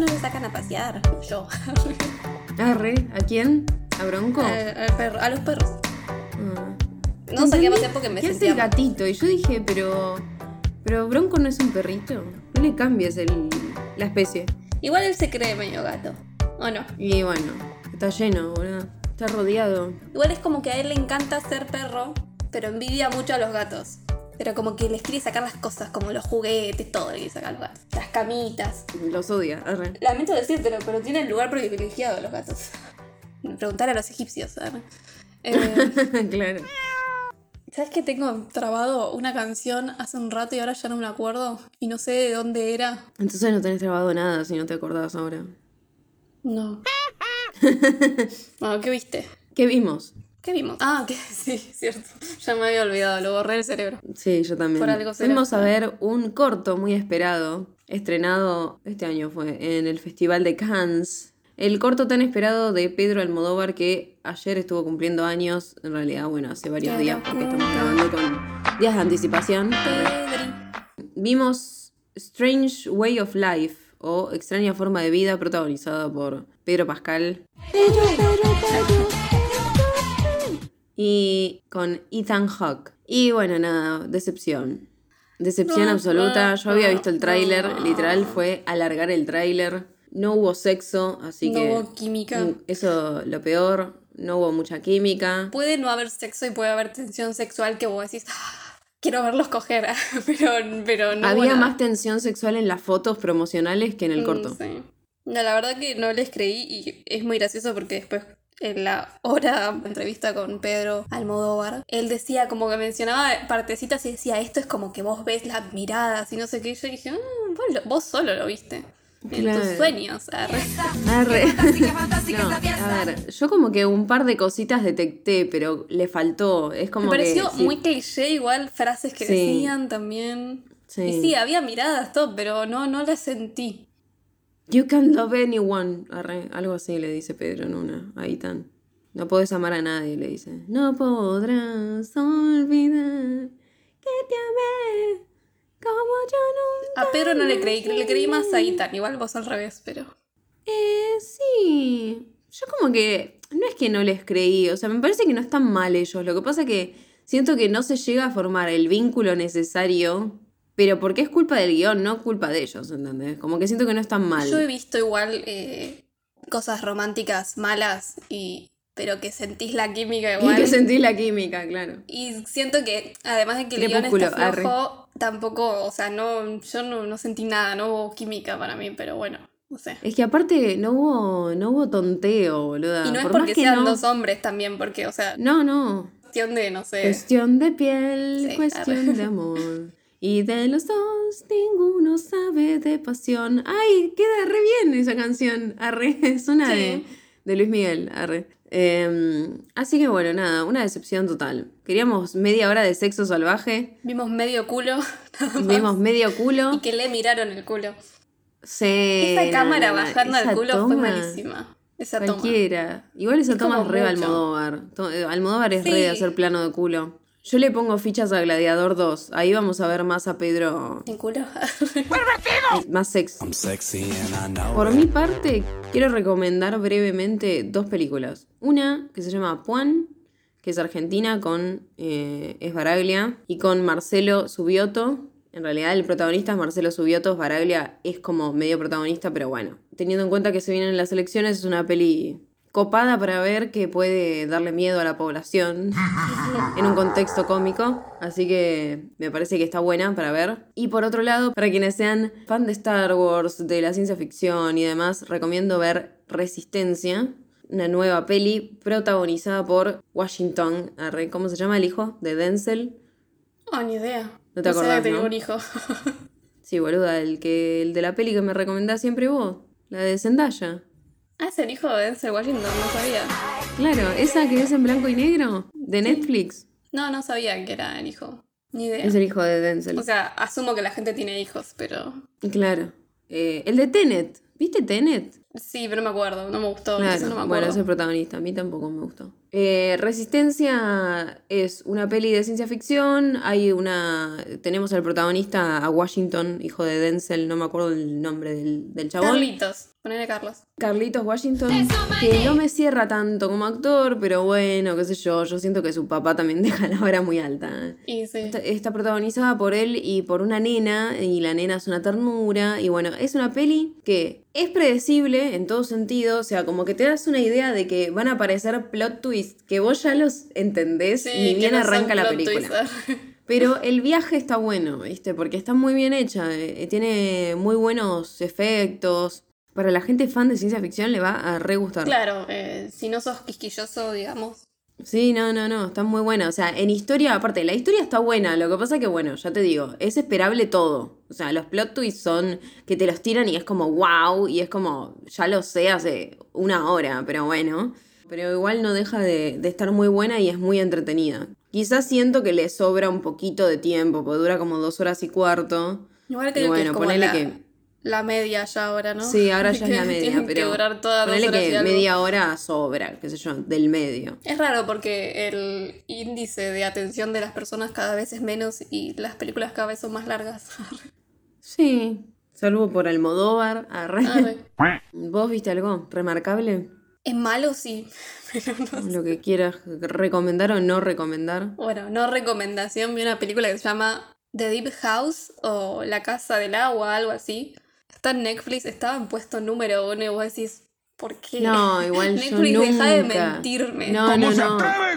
no se sacan a pasear? Yo. Arre, ¿a quién? ¿A Bronco? Al perro, a los perros. No saqué a pasear porque me sentía... ¿Qué hace el gatito? Y yo dije, pero Bronco no es un perrito. No le cambies la especie. Igual él se cree medio gato, ¿o no? Y bueno, está lleno, boludo. Está rodeado. Igual es como que a él le encanta ser perro, pero envidia mucho a los gatos. Pero como que les quiere sacar las cosas, como los juguetes, todo le quiere sacar a los gatos. Las camitas. Los odia, arre. Lamento decírtelo, pero tienen lugar privilegiado los gatos. Preguntar a los egipcios, arre. Claro. ¿Sabes que tengo trabado una canción hace un rato y ahora ya no me acuerdo? Y no sé de dónde era. Entonces no tenés trabado nada si no te acordás ahora. No. Bueno, ¿qué viste? ¿Qué vimos? ¿Qué vimos? Ah, que sí, cierto. Ya me había olvidado, lo borré del cerebro. Sí, yo también. Por algo fuimos a ver un corto muy esperado, estrenado este año fue, en el Festival de Cannes. El corto tan esperado de Pedro Almodóvar, que ayer estuvo cumpliendo años, en realidad, bueno, hace varios días, porque estamos grabando con días de anticipación. Vimos Strange Way of Life, o Extraña Forma de Vida, protagonizada por Pedro Pascal. Y con Ethan Hawke. Y bueno, nada, decepción. Decepción absoluta. Yo había visto el tráiler, literal, fue alargar el tráiler. No hubo sexo, así que... No hubo química. Eso, lo peor. No hubo mucha química. Puede no haber sexo y puede haber tensión sexual que vos decís... ¡Ah! Quiero verlos coger, pero no había más tensión sexual en las fotos promocionales que en el corto. Sí. No, la verdad que no les creí y es muy gracioso porque después... En la hora de entrevista con Pedro Almodóvar, él decía como que mencionaba partecitas y decía esto es como que vos ves las miradas y no sé qué. Y yo dije, vos solo lo viste. Claro. En tus sueños, arre. No, a ver, yo como que un par de cositas detecté, pero le faltó. Es como me pareció que, muy cliché, igual frases que decían también. Sí. Y sí, había miradas, todo, pero no las sentí. You can love anyone, arre. Algo así le dice Pedro en una, ahí tan. No podés amar a nadie, le dice. No podrás olvidar que te amé. Como yo nunca. A Pedro no le creí, le creí más a Ethan. Igual vos al revés, pero... Sí. Yo como que... No es que no les creí. O sea, me parece que no están mal ellos. Lo que pasa es que siento que no se llega a formar el vínculo necesario... Pero porque es culpa del guión, no culpa de ellos, ¿entendés? Como que siento que no están mal. Yo he visto igual cosas románticas malas y... Pero que sentís la química igual. Y que sentís la química, claro. Y siento que, además de que el guión está flojo, tampoco, o sea, yo no sentí nada, no hubo química para mí, pero bueno, no sé. Es que aparte no hubo tonteo, boluda. Y no es porque sean dos hombres también, porque, o sea... No. Cuestión de, no sé... Cuestión de piel, sí, cuestión de amor... Y de los dos, ninguno sabe de pasión. ¡Ay! Queda re bien esa canción. Arre, es una de Luis Miguel. Arre. Así que bueno, nada, una decepción total. Queríamos media hora de sexo salvaje. Vimos medio culo. Vimos medio culo. Y que le miraron el culo. Sí. Esa cámara bajando al culo toma. Fue malísima. Esa cualquiera. Toma. Igual esa es toma es re Almodóvar. Almodóvar es re de hacer plano de culo. Yo le pongo fichas a Gladiador 2. Ahí vamos a ver más a Pedro... ¿En culo? Más sexy. Sexy por mi parte, quiero recomendar brevemente dos películas. Una que se llama Puan, que es argentina, con Esbaraglia y con Marcelo Subioto. En realidad el protagonista es Marcelo Subioto, Esbaraglia es como medio protagonista, pero bueno. Teniendo en cuenta que se vienen las elecciones, es una peli... copada para ver que puede darle miedo a la población en un contexto cómico, así que me parece que está buena para ver. Y por otro lado, para quienes sean fan de Star Wars, de la ciencia ficción y demás, recomiendo ver Resistencia, una nueva peli protagonizada por Washington, ¿cómo se llama el hijo? ¿De Denzel? Oh, ni idea. No te acordás, ¿no? Tengo un hijo. Sí, boluda, el de la peli que me recomendás siempre vos, la de Zendaya. Ah, es el hijo de Denzel Washington, no sabía. Claro, esa que ves en blanco y negro, de Netflix. No sabía que era el hijo, ni idea. Es el hijo de Denzel. O sea, asumo que la gente tiene hijos, pero... Claro. El de Tenet, ¿viste Tenet? Sí, pero no me acuerdo, no me gustó. Claro. No me acuerdo. Bueno, es el protagonista, a mí tampoco me gustó. Resistencia es una peli de ciencia ficción. Tenemos al protagonista a Washington, hijo de Denzel, no me acuerdo el nombre del chabón. Carlitos, ponele Carlos. Carlitos Washington, que no me cierra tanto como actor, pero bueno, qué sé yo. Yo siento que su papá también deja la vara muy alta. Y sí. Está protagonizada por él y por una nena, y la nena es una ternura. Y bueno, es una peli que es predecible en todo sentido, o sea, como que te das una idea de que van a aparecer plot twists que vos ya los entendés, sí, ni bien no arranca la película. Pero el viaje está bueno, ¿viste? Porque está muy bien hecha, tiene muy buenos efectos. Para la gente fan de ciencia ficción le va a re gustar. Claro, si no sos quisquilloso, digamos. Sí, no, está muy buena. O sea, en historia, aparte, la historia está buena. Lo que pasa que, bueno, ya te digo, es esperable todo. O sea, los plot twists son que te los tiran y es como wow, y es como, ya lo sé hace una hora, pero bueno. Pero igual no deja de estar muy buena y es muy entretenida. Quizás siento que le sobra un poquito de tiempo, porque dura como 2 horas y cuarto. Igual creo que es como la media ya ahora, ¿no? Sí, ahora ya es la media, pero ponele que media hora sobra, qué sé yo, del medio. Es raro porque el índice de atención de las personas cada vez es menos y las películas cada vez son más largas. Sí, salvo por Almodóvar. ¿Vos viste algo remarcable? Es malo, sí, pero no sé. Lo que quieras recomendar o no recomendar. Bueno, no recomendación, vi una película que se llama The Deep House o La Casa del Agua, algo así. Está en Netflix, estaba en puesto número 1 y vos decís, ¿por qué? No, igual Netflix, yo nunca... deja de mentirme. No,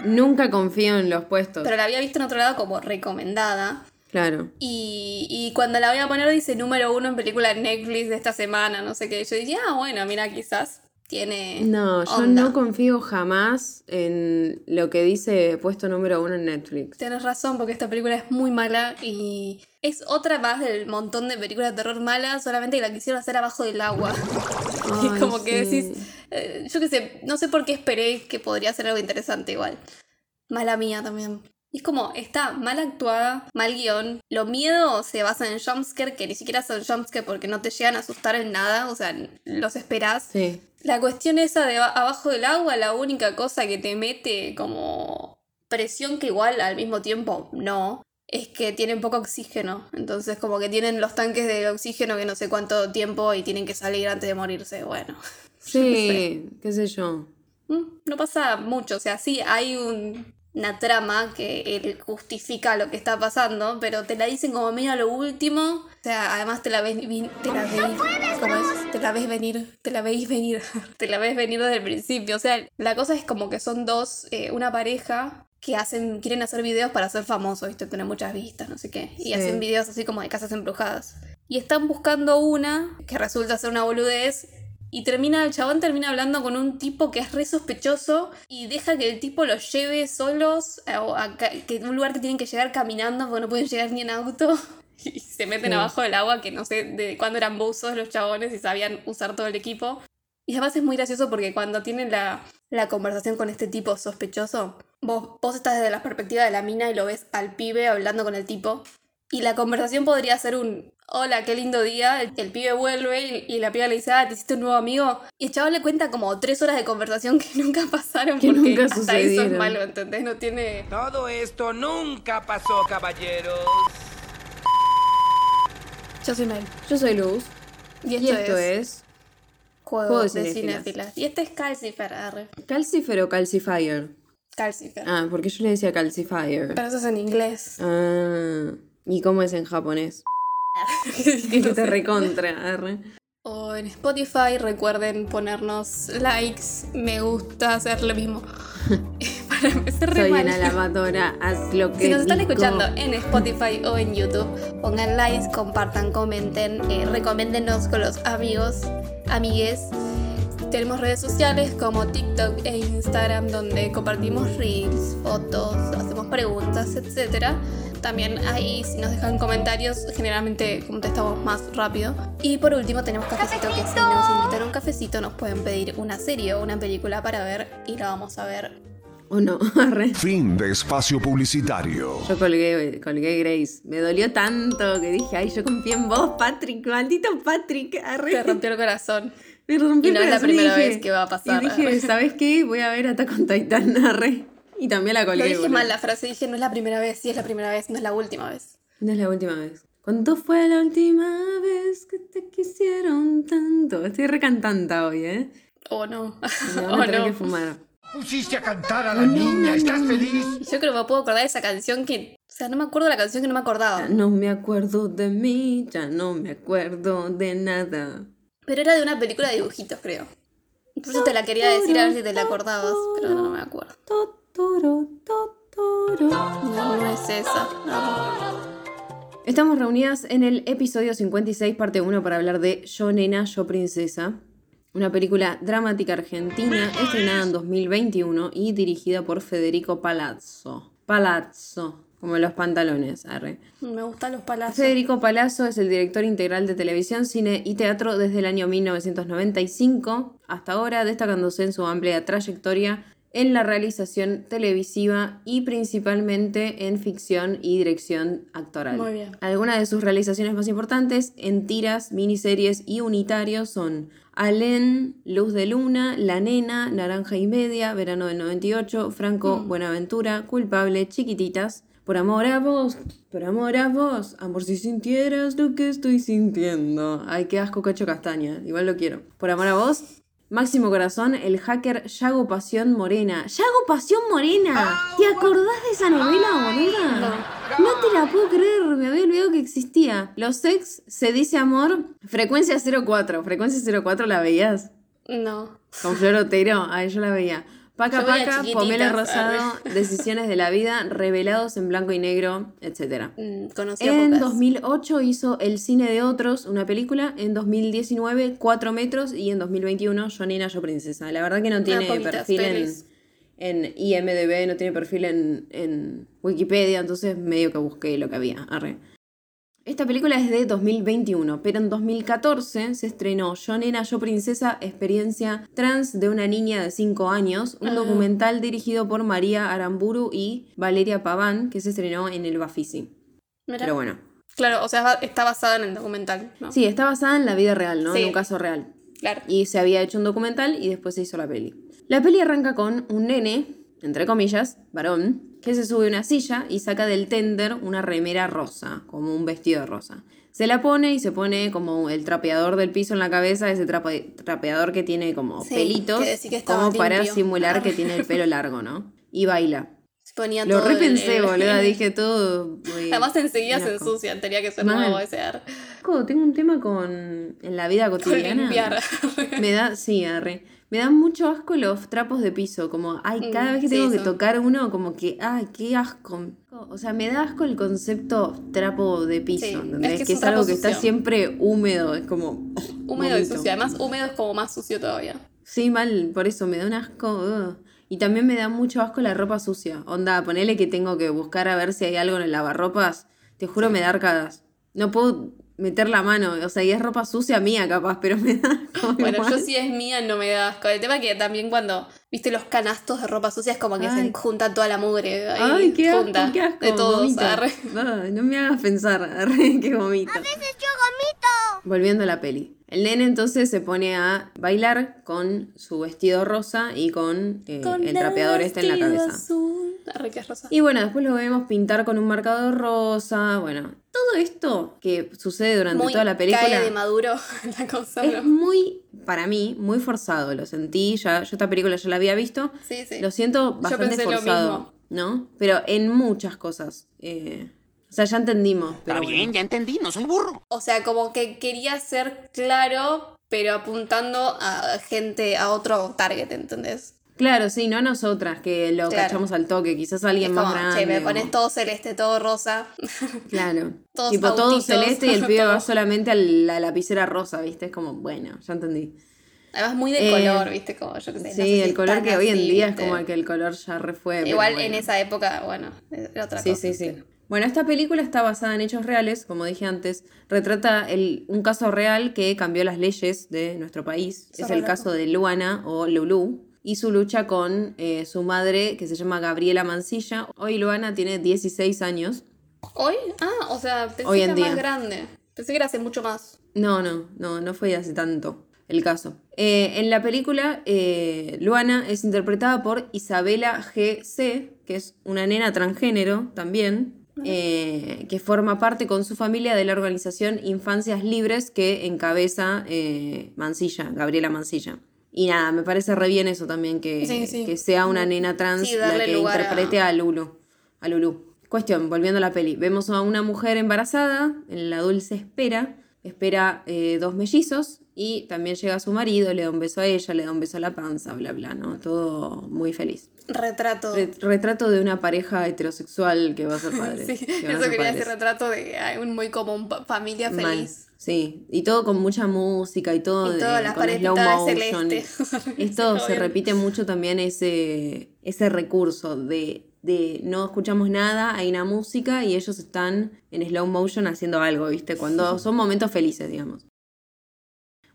nunca confío en los puestos. Pero la había visto en otro lado como recomendada. Claro. Y cuando la voy a poner dice número 1 en película Netflix de esta semana, no sé qué. Yo dije, bueno, mira, quizás tiene onda. No, yo no confío jamás en lo que dice puesto número 1 en Netflix. Tienes razón, porque esta película es muy mala y... es otra más del montón de películas de terror malas, solamente que la quisieron hacer abajo del agua. Ay, es como que decís... yo qué sé, no sé por qué esperé que podría ser algo interesante igual. Mala mía también. Y es como, está mal actuada, mal guión. Los miedos se basan en jumpscare, que ni siquiera son jumpscare porque no te llegan a asustar en nada. O sea, los esperás. Sí. La cuestión esa de abajo del agua, la única cosa que te mete como presión, que igual al mismo tiempo no... es que tienen poco oxígeno, entonces como que tienen los tanques de oxígeno que no sé cuánto tiempo y tienen que salir antes de morirse, bueno. Sí, no sé. Qué sé yo. No pasa mucho, o sea, sí hay una trama que justifica lo que está pasando, pero te la dicen como medio a lo último, o sea, además te la ves venir desde el principio, o sea, la cosa es como que son dos, una pareja... que quieren hacer videos para ser famosos, ¿viste? Tener muchas vistas, no sé qué. Y sí. Hacen videos así como de casas embrujadas. Y están buscando una que resulta ser una boludez. Y el chabón termina hablando con un tipo que es re sospechoso y deja que el tipo los lleve solos a un lugar que tienen que llegar caminando porque no pueden llegar ni en auto. Y se meten abajo del agua, que no sé de cuándo eran buzos los chabones y sabían usar todo el equipo. Y además es muy gracioso porque cuando tienen la conversación con este tipo sospechoso, vos estás desde la perspectiva de la mina y lo ves al pibe hablando con el tipo. Y la conversación podría ser un hola, qué lindo día. El pibe vuelve y la piba le dice, te hiciste un nuevo amigo. Y el chaval le cuenta como 3 horas de conversación que nunca pasaron porque nunca hasta sucedieron. Eso es malo, ¿entendés? No tiene... Todo esto nunca pasó, caballeros. Yo soy Mel. Yo soy Luz. Y esto es... Juegos de cinéfilas. Y este es Calcifer, arre. ¿Calcifer o Calcifier? Calcifer. Ah, porque yo le decía Calcifier. Pero eso es en inglés. Ah, ¿y cómo es en japonés? Que no te recontra, arre. O en Spotify, recuerden ponernos likes, me gusta, hacer lo mismo. Para empezar, soy una lavadora, haz lo que... Si nos están escuchando en Spotify o en YouTube, pongan likes, compartan, comenten, recomiéndennos con los amigos, amigues. Tenemos redes sociales como TikTok e Instagram, donde compartimos reels, fotos, hacemos preguntas, etc. También ahí, si nos dejan comentarios, generalmente contestamos más rápido. Y por último tenemos cafecito, que si nos invitan a un cafecito nos pueden pedir una serie o una película para ver y la vamos a ver. O no, arre. Fin de espacio publicitario. Yo colgué Grace. Me dolió tanto que dije, ay, yo confío en vos, Patrick, maldito Patrick, arre. Te rompió el corazón. Me rompí. Y no es la primera vez que va a pasar. Y dije, ¿sabes qué? Voy a ver Attack on Titan. Y también la colgué. Lo dije mal la frase, dije, no es la primera vez, sí es la primera vez, no es la última vez. No es la última vez. ¿Cuándo fue la última vez que te quisieron tanto? Estoy recantanta hoy, ¿eh? Oh, no. Oh, no. Que fumar. Pusiste a cantar a la niña, ¿estás feliz? Yo creo que me puedo acordar de esa canción que... O sea, no me acuerdo de la canción que no me acordaba. Ya no me acuerdo de mí, ya no me acuerdo de nada. Pero era de una película de dibujitos, creo. Por eso te la quería decir, a ver si te la acordabas, pero no me acuerdo. No, no es esa. No. Estamos reunidas en el episodio 56, parte 1, para hablar de Yo nena, yo princesa. Una película dramática argentina, estrenada en 2021 y dirigida por Federico Palazzo. Palazzo, como los pantalones, arre. Me gustan los palazos. Federico Palazzo es el director integral de televisión, cine y teatro desde el año 1995 hasta ahora, destacándose en su amplia trayectoria en la realización televisiva y principalmente en ficción y dirección actoral. Muy bien. Algunas de sus realizaciones más importantes en tiras, miniseries y unitarios son Alén, Luz de Luna, La Nena, Naranja y Media, Verano del 98, Franco, Buenaventura, Culpable, Chiquititas, Por amor a vos, amor si sintieras lo que estoy sintiendo. Ay, qué asco, cacho castaña, igual lo quiero. Por amor a vos... Máximo Corazón, el hacker Yago Pasión Morena. ¡Yago Pasión Morena! ¿Te acordás de esa novela, boluda? No te la puedo creer, me había olvidado que existía. Los ex, se dice amor. Frecuencia 04. ¿Frecuencia 04 la veías? No. Con Flor Otero, ay, yo la veía. Paca Paca, Pomelo Rosado, Decisiones de la Vida, Revelados en Blanco y Negro, etc. Conocí a pocas. En 2008 hizo El Cine de Otros, una película. En 2019, 4 metros. Y en 2021, Yo nena, yo princesa. La verdad que no tiene perfil en IMDb, no tiene perfil en Wikipedia. Entonces medio que busqué lo que había. Arre. Esta película es de 2021, pero en 2014 se estrenó Yo nena, yo princesa, experiencia trans de una niña de 5 años, un documental dirigido por María Aramburu y Valeria Paván, que se estrenó en el Bafisi. Pero bueno. Claro, o sea, está basada en el documental, ¿no? Sí, está basada en la vida real, ¿no? Sí. En un caso real. Claro. Y se había hecho un documental y después se hizo la peli. La peli arranca con un nene, entre comillas, varón, que se sube a una silla y saca del tender una remera rosa, como un vestido de rosa. Se la pone y se pone como el trapeador del piso en la cabeza, ese trapeador que tiene como pelitos, que como limpio, para simular que tiene el pelo largo, ¿no? Y baila. Se ponía lo todo repensé, boluda, dije todo... Además enseguida se ensucia, tenía que ser nuevo ese ar. Tengo un tema con... en la vida cotidiana. Con limpiar. Me da... sí, arre. Me dan mucho asco los trapos de piso, como, ay, cada vez que tengo que tocar uno, como que, ay, qué asco. O sea, me da asco el concepto trapo de piso, ¿entendés? Es que es algo que sucio. Está siempre húmedo, es como... húmedo y sucio, además húmedo es como más sucio todavía. Sí, mal, por eso, me da un asco. Y también me da mucho asco la ropa sucia. Onda, ponele que tengo que buscar a ver si hay algo en el lavarropas, te juro me da arcadas. No puedo... meter la mano, o sea, y es ropa sucia mía capaz, pero me da asco. Bueno, igual. Yo si es mía no me da asco. El tema es que también cuando, viste, los canastos de ropa sucia es como que se junta toda la mugre. Ay, qué asco, qué asco. De todos, arre. No me hagas pensar, arre, que vomito. A veces yo vomito. Volviendo a la peli. El nene entonces se pone a bailar con su vestido rosa y con el trapeador este en la cabeza. Azul. La rica es rosa. Y bueno, después lo vemos pintar con un marcador rosa. Bueno, todo esto que sucede durante muy toda la película. Cae de maduro la cosa. Es muy, para mí, muy forzado. Lo sentí, ya, yo esta película ya la había visto. Sí, sí. Lo siento bastante forzado. Lo mismo. ¿No? Pero en muchas cosas. O sea, ya entendimos. Pero está bien, bueno. Ya entendí, no soy burro. O sea, como que quería ser claro, pero apuntando a gente, a otro target, ¿entendés? Claro, sí, no a nosotras, que lo cachamos al toque. Quizás alguien es como, más grande. Che, me pones todo celeste, todo rosa. Claro. Todos tipo autitos. Todo celeste y el pibe va solamente a la lapicera rosa, ¿viste? Es como, bueno, ya entendí. Además muy del color, ¿viste? Como yo que sé. Sí, no sé si el color que hoy en día es como el que el color ya refue. Igual bueno. En esa época, bueno, era otra cosa. Sí, sí, sí. Bueno, esta película está basada en hechos reales, como dije antes. Retrata un caso real que cambió las leyes de nuestro país. Es el caso de Luana o Lulú y su lucha con su madre, que se llama Gabriela Mancilla. Hoy Luana tiene 16 años. ¿Hoy? Ah, o sea, pensé que era más grande. Pensé que era hace mucho más. No fue hace tanto. el caso. En la película, Luana es interpretada por Isabela G.C., que es una nena transgénero también, que forma parte con su familia de la organización Infancias Libres que encabeza Mansilla, Gabriela Mansilla. Y nada, me parece re bien eso también, que, sí, sí, que sea una nena trans, sí, la que interprete a Lulu. A Lulu. Cuestión, volviendo a la peli. Vemos a una mujer embarazada en la dulce espera. Espera 2 mellizos y también llega su marido, le da un beso a ella, le da un beso a la panza, bla, bla, ¿no? Todo muy feliz. Retrato. Retrato de una pareja heterosexual que va a ser padre. Sí, que eso quería decir, retrato de un muy común familia feliz. Mal. Sí, y todo con mucha música y todo. Y todas las paredes pintadas de celeste. Esto sí, se repite mucho también ese recurso de no escuchamos nada, hay una música y ellos están en slow motion haciendo algo, ¿viste? Cuando son momentos felices, digamos.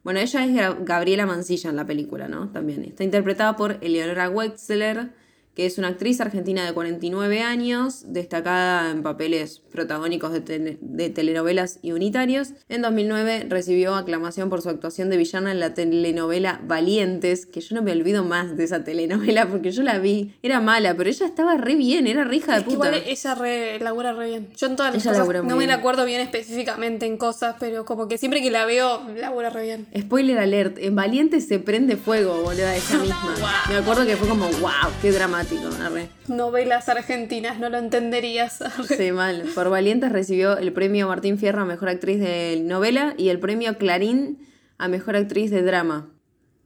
Bueno, ella es Gabriela Mansilla en la película, ¿no? También está interpretada por Eleonora Wexler, que es una actriz argentina de 49 años, destacada en papeles protagónicos de telenovelas y unitarios. En 2009 recibió aclamación por su actuación de villana en la telenovela Valientes, que yo no me olvido más de esa telenovela porque yo la vi. Era mala, pero ella estaba re bien, era re hija de puta. Igual ella labura re bien. Yo en todas las cosas no me la acuerdo bien específicamente en cosas, pero como que siempre que la veo, labura re bien. Spoiler alert, en Valientes se prende fuego, boluda, ella misma. Wow. Me acuerdo que fue como, wow, qué dramático. Arre. Novelas argentinas, no lo entenderías. Arre. Sí, mal. Por Valientes recibió el premio Martín Fierro a Mejor Actriz de Novela y el premio Clarín a Mejor Actriz de Drama.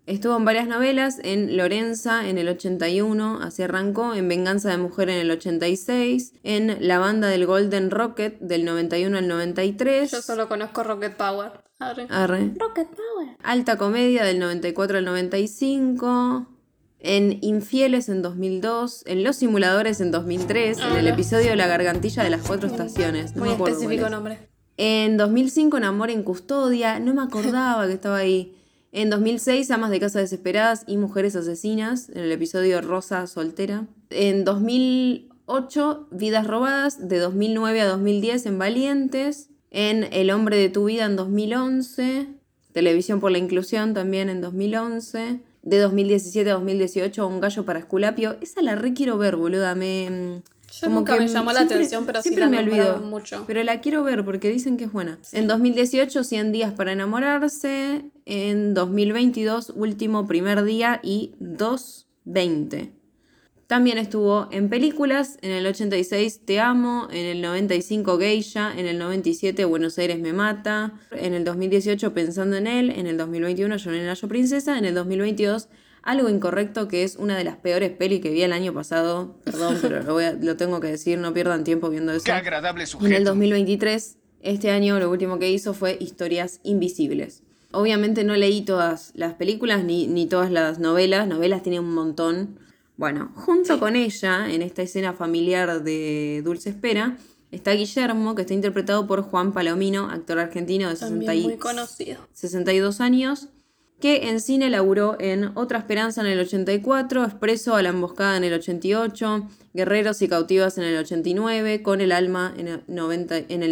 Estuvo en varias novelas, en Lorenza en el 81, así arrancó, en Venganza de Mujer en el 86, en La Banda del Golden Rocket del 91 al 93. Yo solo conozco Rocket Power. Arre. Arre. Rocket Power. Alta Comedia del 94 al 95... En Infieles en 2002, en Los Simuladores en 2003, en el episodio de La Gargantilla de las 4 Estaciones. No muy me acuerdo específico nombre. En 2005, en Amor en Custodia, no me acordaba que estaba ahí. En 2006, Amas de Casa Desesperadas y Mujeres Asesinas, en el episodio Rosa Soltera. En 2008, Vidas Robadas, de 2009 a 2010, en Valientes. En El Hombre de tu Vida en 2011, Televisión por la Inclusión también en 2011... De 2017 a 2018, Un gallo para Esculapio. Esa la re quiero ver, boluda. Yo como nunca que me llamó siempre, la atención, pero siempre sí la me olvido mucho. Pero la quiero ver porque dicen que es buena. Sí. En 2018, 100 días para enamorarse. En 2022, Último primer día y 2:20. También estuvo en películas. En el 86, Te amo. En el 95, Geisha. En el 97, Buenos Aires me mata. En el 2018, Pensando en él. En el 2021, Yo nena, yo princesa. En el 2022, Algo incorrecto, que es una de las peores pelis que vi el año pasado. Perdón, pero lo tengo que decir. No pierdan tiempo viendo eso. Qué agradable sujeto. En el 2023, este año, lo último que hizo fue Historias invisibles. Obviamente no leí todas las películas ni todas las novelas. Novelas tienen un montón. Bueno, junto con ella, en esta escena familiar de Dulce Espera, está Guillermo, que está interpretado por Juan Palomino, actor argentino de 62 años, que en cine laburó en Otra Esperanza en el 84, Expreso a la Emboscada en el 88, Guerreros y Cautivas en el 89, Con el Alma en el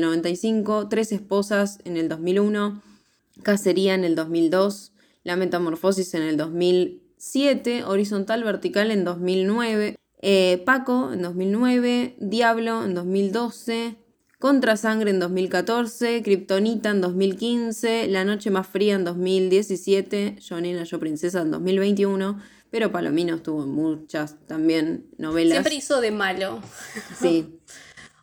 95, Tres Esposas en el 2001, Cacería en el 2002, La Metamorfosis en el 2007, Horizontal Vertical en 2009, Paco en 2009, Diablo en 2012, Contrasangre en 2014, Kryptonita en 2015, La Noche Más Fría en 2017, Yo nena, yo princesa en 2021, pero Palomino estuvo en muchas también novelas. Siempre hizo de malo. Sí.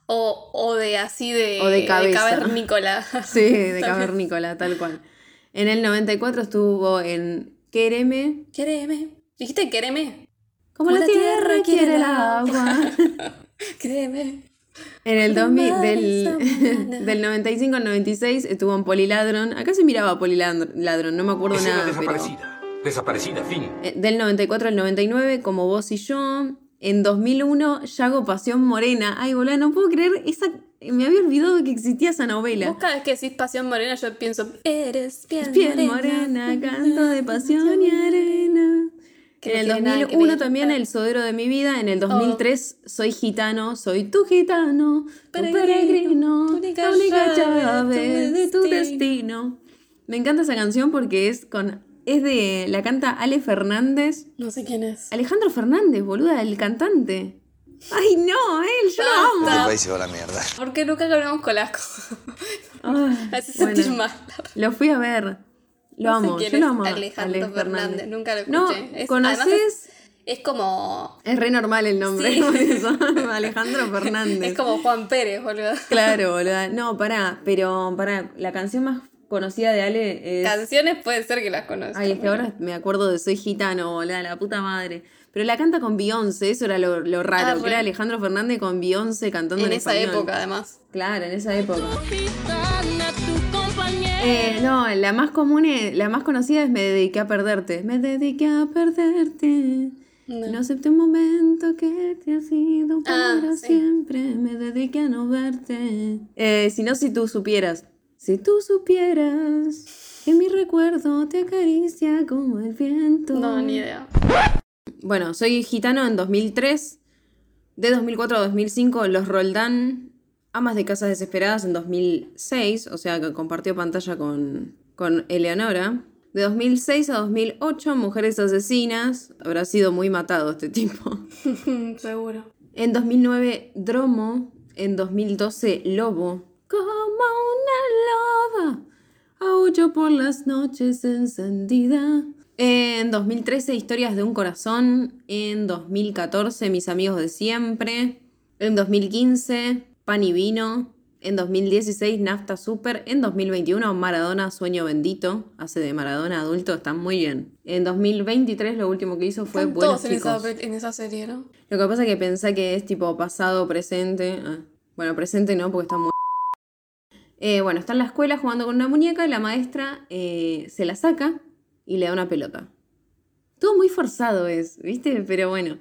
o de así de... O de cabeza. De cavernícola. Sí, de cavernícola, tal cual. En el 94 estuvo en... Quéreme. Quéreme. ¿Dijiste quéreme? Como la tierra quiere el agua. Quéreme. En el 2000, del 95 al 96 estuvo en Poliladron. Acá se miraba Poliladron, no me acuerdo es nada. Desaparecida. Pero... Desaparecida, fin. Del 94 al 99, Como vos y yo. En 2001, Yago Pasión Morena. Ay, boludo, no puedo creer esa... Me había olvidado que existía esa novela. Vos cada vez que decís Pasión Morena, yo pienso, eres piel morena, canto de pasión y arena. En el 2001 también, El sodero de mi vida. En el 2003, Soy gitano, soy tu gitano, tu peregrino, tu única llave de tu destino. Me encanta esa canción porque es con Es de... La canta Ale Fernández. No sé quién es. Alejandro Fernández, boluda, el cantante. Ay, no, él, yo lo amo. El país se va a la mierda. Porque nunca hablamos colaco. Hace sentir mal. Lo fui a ver. Lo amo, yo lo amo. Alejandro Fernández, nunca lo escuché. No, ¿conoces? Es como... Es re normal el nombre, sí. Alejandro Fernández. Es como Juan Pérez, boludo. Claro, boludo. No, pará, pero pará. La canción más conocida de Ale es... Canciones puede ser que las conozcas. Ay, es que ahora me acuerdo de Soy Gitano, boludo, la puta madre. Pero la canta con Beyoncé, eso era lo raro. Que era Alejandro Fernández con Beyoncé cantando en español. En esa época, además. Claro, en esa época. No, la más común, la más conocida es Me dediqué a perderte. Me dediqué a perderte. No acepté un momento que te has ido para siempre. Me dediqué a no verte. Si tú supieras. Si tú supieras que mi recuerdo te acaricia como el viento. No, ni idea. Bueno, Soy Gitano en 2003. De 2004 a 2005, Los Roldán. Amas de Casa Desesperadas en 2006. O sea que compartió pantalla con Eleonora. De 2006 a 2008, Mujeres Asesinas. Habrá sido muy matado este tipo. Seguro. En 2009, Dromo. En 2012, Lobo. Como una loba, aullo por las noches encendida. En 2013, Historias de un corazón. En 2014, Mis amigos de siempre. En 2015, Pan y vino. En 2016, Nafta Super. En 2021, Maradona, Sueño Bendito. Hace de Maradona adulto, está muy bien. En 2023, lo último que hizo fue Buenos Chicos. En esa serie, ¿no? Lo que pasa es que pensé que es tipo pasado, presente. Bueno, presente no, porque está muy... está en la escuela jugando con una muñeca. La maestra se la saca y le da una pelota. Todo muy forzado es, ¿viste? Pero bueno...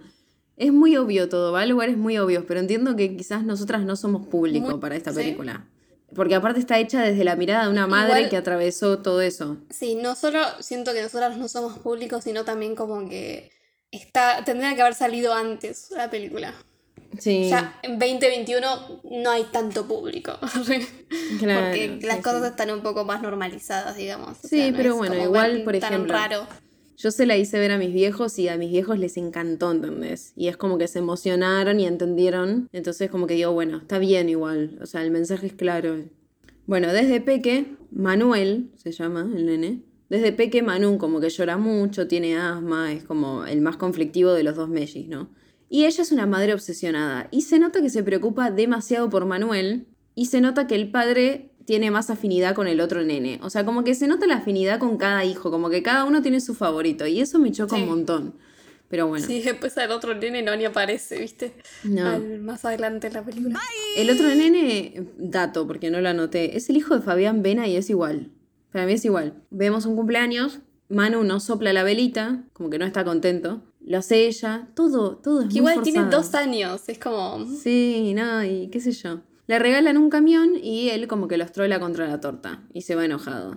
Es muy obvio todo, va a lugares muy obvios, pero entiendo que quizás nosotras no somos público para esta película. Porque aparte está hecha desde la mirada de una madre que atravesó todo eso. Sí, no solo siento que nosotras no somos públicos, sino también como que tendría que haber salido antes la película. Sí. Ya en 2021 no hay tanto público. Claro, porque las cosas están un poco más normalizadas, digamos. Sí, o sea, no pero bueno, igual, por ejemplo... Raro. Yo se la hice ver a mis viejos y a mis viejos les encantó, ¿entendés? Y es como que se emocionaron y entendieron. Entonces como que digo, bueno, está bien igual. O sea, el mensaje es claro. Bueno, desde peque, Manuel, se llama el nene. Desde peque, Manu como que llora mucho, tiene asma. Es como el más conflictivo de los dos mellis, ¿no? Y ella es una madre obsesionada. Y se nota que se preocupa demasiado por Manuel. Y se nota que el padre... tiene más afinidad con el otro nene. O sea, como que se nota la afinidad con cada hijo. Como que cada uno tiene su favorito. Y eso me choca un montón. Pero bueno. Sí, después al otro nene no ni aparece, ¿viste? No. Más adelante en la película. Bye. El otro nene, dato, porque no lo anoté. Es el hijo de Fabián Vena y es igual. Para mí es igual. Vemos un cumpleaños. Manu no sopla la velita. Como que no está contento. Lo hace ella. Todo es que muy igual forzado. Tiene 2 años. Es como... Sí, no, y qué sé yo. Le regalan un camión y él como que los trola contra la torta. Y se va enojado.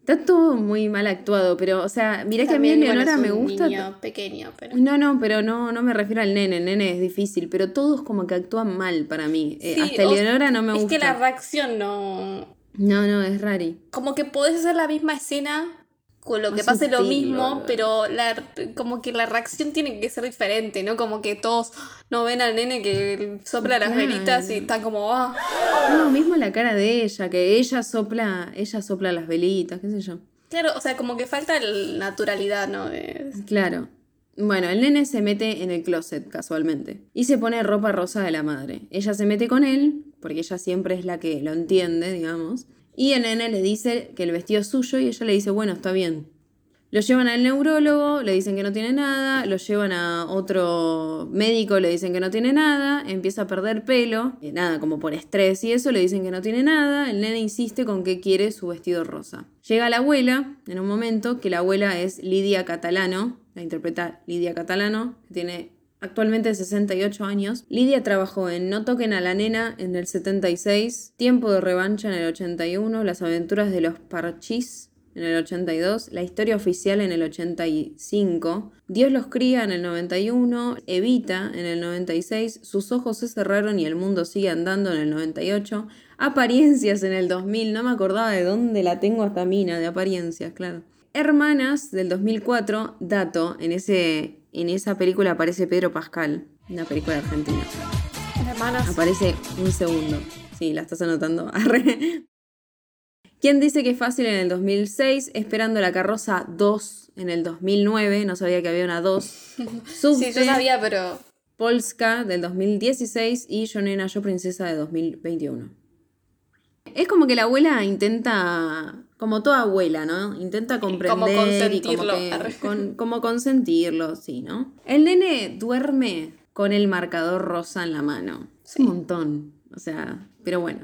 Está todo muy mal actuado, pero, o sea, mirá también, que a mí Eleonora me gusta... niño pequeño, pero... No, pero no me refiero al nene. El nene es difícil, pero todos como que actúan mal para mí. Sí, hasta Eleonora no me gusta. Es que la reacción no... No, es rari. Como que podés hacer la misma escena... con lo que pase lo mismo, pero como que la reacción tiene que ser diferente, ¿no? Como que todos no ven al nene que sopla las velitas y están como... Oh. No, mismo la cara de ella, que ella sopla las velitas, qué sé yo. Claro, o sea, como que falta la naturalidad, ¿no? Claro. Bueno, el nene se mete en el closet, casualmente, y se pone ropa rosa de la madre. Ella se mete con él, porque ella siempre es la que lo entiende, digamos... Y el nene le dice que el vestido es suyo y ella le dice, bueno, está bien. Lo llevan al neurólogo, le dicen que no tiene nada. Lo llevan a otro médico, le dicen que no tiene nada. Empieza a perder pelo, nada, como por estrés y eso, le dicen que no tiene nada. El nene insiste con que quiere su vestido rosa. Llega la abuela en un momento, que la abuela es Lidia Catalano, la interpreta Lidia Catalano, que tiene... actualmente de 68 años. Lidia trabajó en No toquen a la nena en el 76, Tiempo de revancha en el 81, Las aventuras de los Parchís en el 82, La historia oficial en el 85, Dios los cría en el 91, Evita en el 96, Sus ojos se cerraron y el mundo sigue andando en el 98, Apariencias en el 2000, no me acordaba de dónde la tengo hasta mina, de Apariencias, claro. Hermanas del 2004, dato, en esa película aparece Pedro Pascal, una película argentina. Hermanas. Aparece un segundo. Sí, la estás anotando. ¿Quién dice que es fácil en el 2006? Esperando la carroza 2 en el 2009. No sabía que había una 2. Sí, yo sabía, pero... Polska del 2016 y Yo nena, yo princesa de 2021. Es como que la abuela intenta... Como toda abuela, ¿no? Intenta comprender como consentirlo. Y como consentirlo, sí, ¿no? El nene duerme con el marcador rosa en la mano. Es un montón. O sea, pero bueno.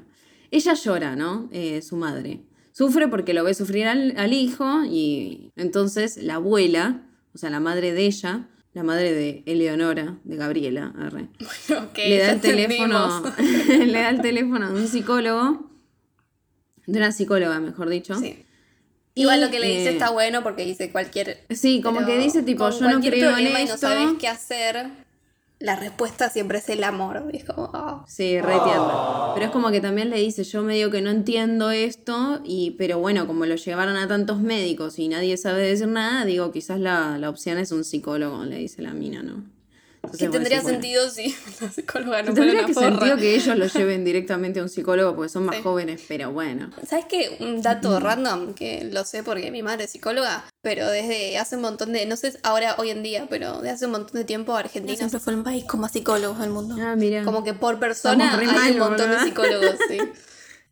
Ella llora, ¿no? Su madre. Sufre porque lo ve sufrir al hijo y entonces la abuela, o sea, la madre de ella, la madre de Eleonora, de Gabriela, okay, le da el teléfono, le da el teléfono de un psicólogo. De una psicóloga, mejor dicho. Sí. Igual lo que le dice está bueno porque dice cualquier... Sí, como que dice tipo, yo no creo en esto. No sabes qué hacer. La respuesta siempre es el amor. Y es como... Oh. Sí, re tierna. Pero es como que también le dice, yo medio que no entiendo esto, pero bueno, como lo llevaron a tantos médicos y nadie sabe decir nada, digo, quizás la opción es un psicólogo, le dice la mina, ¿no? Que tendría sentido si la psicóloga no fuera una porra. Tendría sentido que ellos lo lleven directamente a un psicólogo porque son más jóvenes, pero bueno. ¿Sabes qué? Un dato random, que lo sé porque mi madre es psicóloga, pero desde hace un montón de... No sé ahora, hoy en día, pero desde hace un montón de tiempo Argentina siempre fue un país con más psicólogos del mundo. Ah, mira. Como que por persona hay un montón de psicólogos, sí.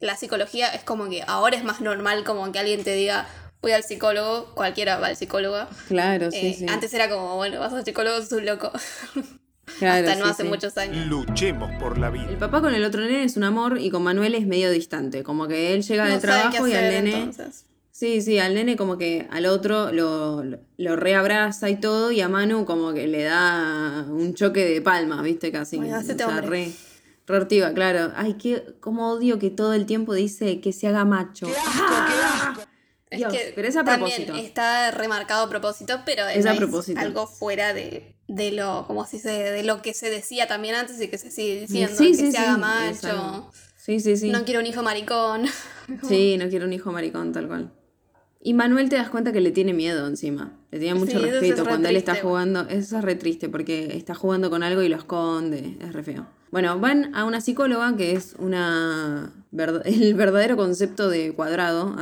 La psicología es como que ahora es más normal como que alguien te diga... Voy al psicólogo, cualquiera va al psicólogo. Claro, sí, sí. Antes era como, bueno, vas al psicólogo, sos un loco. Claro, hasta no hace muchos años. Luchemos por la vida. El papá con el otro nene es un amor y con Manuel es medio distante. Como que él llega del trabajo y al nene... Entonces. Sí, sí, al nene como que al otro lo reabraza y todo, y a Manu como que le da un choque de palma, ¿viste? Casi. Bueno, reactiva, claro. Ay, cómo odio que todo el tiempo dice que se haga macho. ¡Qué asco, qué asco! Dios, es que pero es a propósito. También está remarcado a propósito, pero es a propósito. Algo fuera de lo, como si se, de lo que se decía también antes y que se sigue diciendo, haga macho. Sí. No quiero un hijo maricón. Sí, no quiero un hijo maricón, tal cual. Y Manuel te das cuenta que le tiene miedo encima. Le tiene mucho respeto cuando él está jugando. Eso es re triste porque está jugando con algo y lo esconde. Es re feo. Bueno, van a una psicóloga que es el verdadero concepto de cuadrado,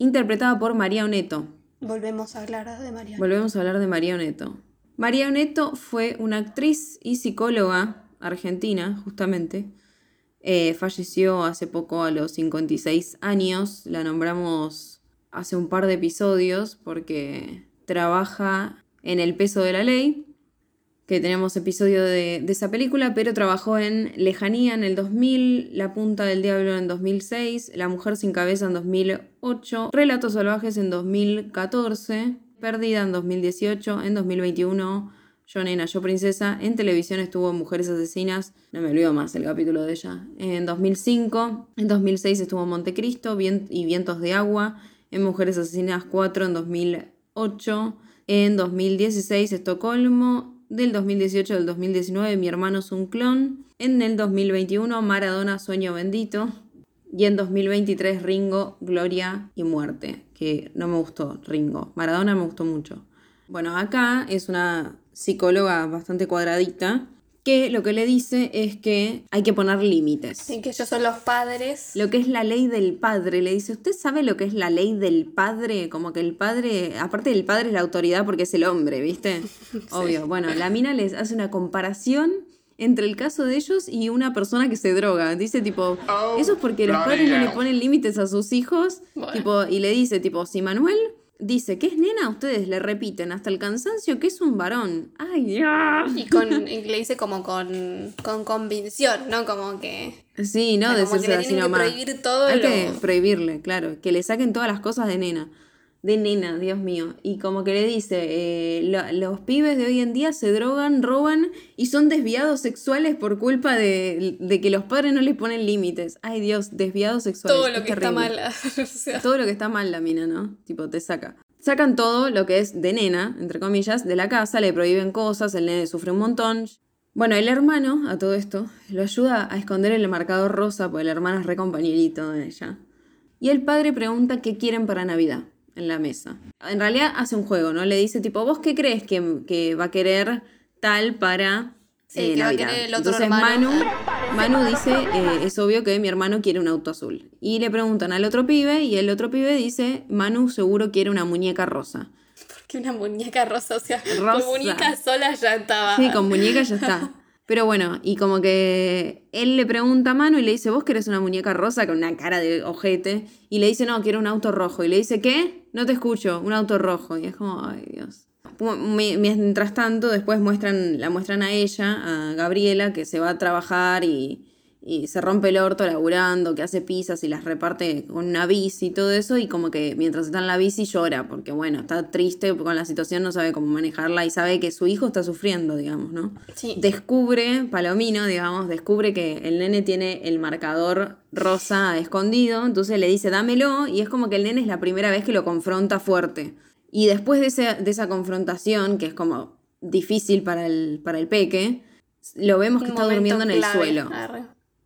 interpretada por María Oneto. Volvemos a hablar de María Oneto. María Oneto fue una actriz y psicóloga argentina, justamente. Falleció hace poco a los 56 años. La nombramos hace un par de episodios porque trabaja en El peso de la ley, que tenemos episodio de esa película, pero trabajó en Lejanía en el 2000, La punta del diablo en 2006, La mujer sin cabeza en 2008, Relatos salvajes en 2014, Perdida en 2018, en 2021, Yo nena, yo princesa. En televisión estuvo en Mujeres Asesinas, no me olvido más el capítulo de ella, en 2005, en 2006 estuvo en Montecristo y Vientos de agua, en Mujeres Asesinas 4 en 2008, en 2016 Estocolmo, del 2018 al 2019, Mi hermano es un clon. En el 2021, Maradona, Sueño bendito. Y en 2023, Ringo, Gloria y muerte. Que no me gustó Ringo. Maradona me gustó mucho. Bueno, acá es una psicóloga bastante cuadradita que lo que le dice es que hay que poner límites. Sí, que ellos son los padres. Lo que es la ley del padre. Le dice, ¿usted sabe lo que es la ley del padre? Como que el padre... Aparte del padre es la autoridad porque es el hombre, ¿viste? Obvio. Sí. Bueno, la mina les hace una comparación entre el caso de ellos y una persona que se droga. Dice, tipo, eso es porque los padres no le ponen límites a sus hijos. Bueno. Tipo, y le dice, tipo, si Manuel... Dice que es nena, ustedes le repiten hasta el cansancio que es un varón. ¡Ay! Y le dice como con convicción, ¿no? Como que... Sí, no, decirse así nomás. Hay que prohibir todo. Hay que prohibirle, claro. Que le saquen todas las cosas de nena. De nena, Dios mío. Y como que le dice, los pibes de hoy en día se drogan, roban y son desviados sexuales por culpa de que los padres no les ponen límites. Ay, Dios, desviados sexuales. Todo lo que está mal. O sea. Todo lo que está mal la mina, ¿no? Tipo, te saca. Sacan todo lo que es de nena, entre comillas, de la casa, le prohíben cosas, el nene sufre un montón. Bueno, el hermano, a todo esto, lo ayuda a esconder el marcador rosa porque el hermano es re compañerito de ella. Y el padre pregunta qué quieren para Navidad. en la mesa. En realidad hace un juego, ¿no? Le dice tipo, ¿vos qué crees que va a querer tal para Navidad? Entonces Manu dice, es obvio que mi hermano quiere un auto azul. Y le preguntan al otro pibe y el otro pibe dice, Manu seguro quiere una muñeca rosa. ¿Por qué una muñeca rosa? O sea, rosa. Con muñeca sola ya estaba. Sí, con muñeca ya está. Pero bueno, y como que él le pregunta a Manu y le dice, ¿vos querés una muñeca rosa con una cara de ojete? Y le dice, no, quiero un auto rojo. Y le dice, ¿qué? No te escucho, un auto rojo. Y es como, ay Dios. Mientras tanto, después la muestran a ella, a Gabriela, que se va a trabajar y se rompe el orto laburando, que hace pizzas y las reparte con una bici y todo eso. Y como que mientras está en la bici llora, porque bueno, está triste con la situación, no sabe cómo manejarla y sabe que su hijo está sufriendo, digamos, ¿no? Sí. Descubre que el nene tiene el marcador rosa escondido, entonces le dice, dámelo, y es como que el nene es la primera vez que lo confronta fuerte. Y después de esa confrontación, que es como difícil para el peque, lo vemos que está durmiendo en el suelo.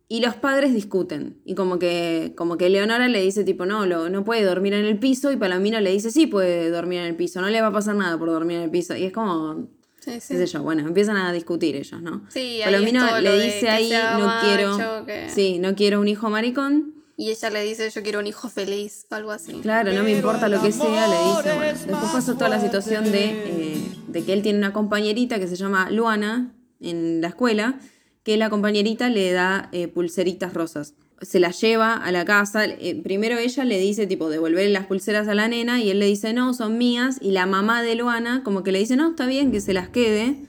Y los padres discuten. Y como que Eleonora le dice tipo, no puede dormir en el piso. Y Palomino le dice, sí puede dormir en el piso. No le va a pasar nada por dormir en el piso. Y es como, sí. Qué sé yo, bueno, empiezan a discutir ellos, ¿no? Sí, Palomino le dice ahí, no quiero un hijo maricón. Y ella le dice, yo quiero un hijo feliz, o algo así. Claro, no me importa lo que sea, le dice. Bueno, después pasó toda la situación de que él tiene una compañerita que se llama Luana en la escuela, que la compañerita le da pulseritas rosas. Se las lleva a la casa. Primero ella le dice, tipo, devolver las pulseras a la nena, y él le dice, no, son mías. Y la mamá de Luana como que le dice, no, está bien que se las quede.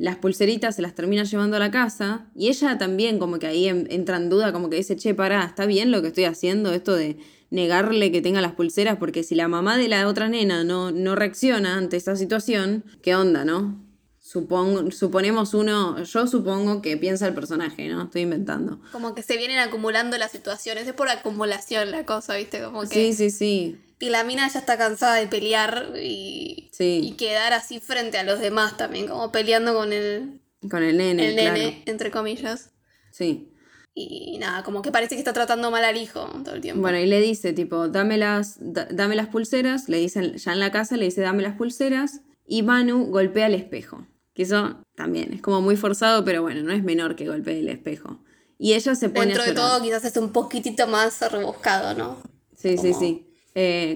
Las pulseritas se las termina llevando a la casa. Y ella también como que ahí entra en duda, como que dice, che, pará, ¿está bien lo que estoy haciendo? Esto de negarle que tenga las pulseras, porque si la mamá de la otra nena no reacciona ante esta situación, ¿qué onda, no? Yo supongo que piensa el personaje, ¿no? Estoy inventando. Como que se vienen acumulando las situaciones, es por acumulación la cosa, ¿viste? Como que... Sí. Y la mina ya está cansada de pelear y quedar así frente a los demás también, como peleando con el nene, claro, entre comillas. Sí. Y nada, como que parece que está tratando mal al hijo todo el tiempo. Bueno, y le dice, tipo, dame las pulseras, le dicen ya en la casa, le dice, dame las pulseras, y Manu golpea el espejo. Que eso también es como muy forzado, pero bueno, no es menor que golpee el espejo. Y ella se pone dentro a llorar. De todo quizás es un poquitito más rebuscado, ¿no? Sí, como... sí.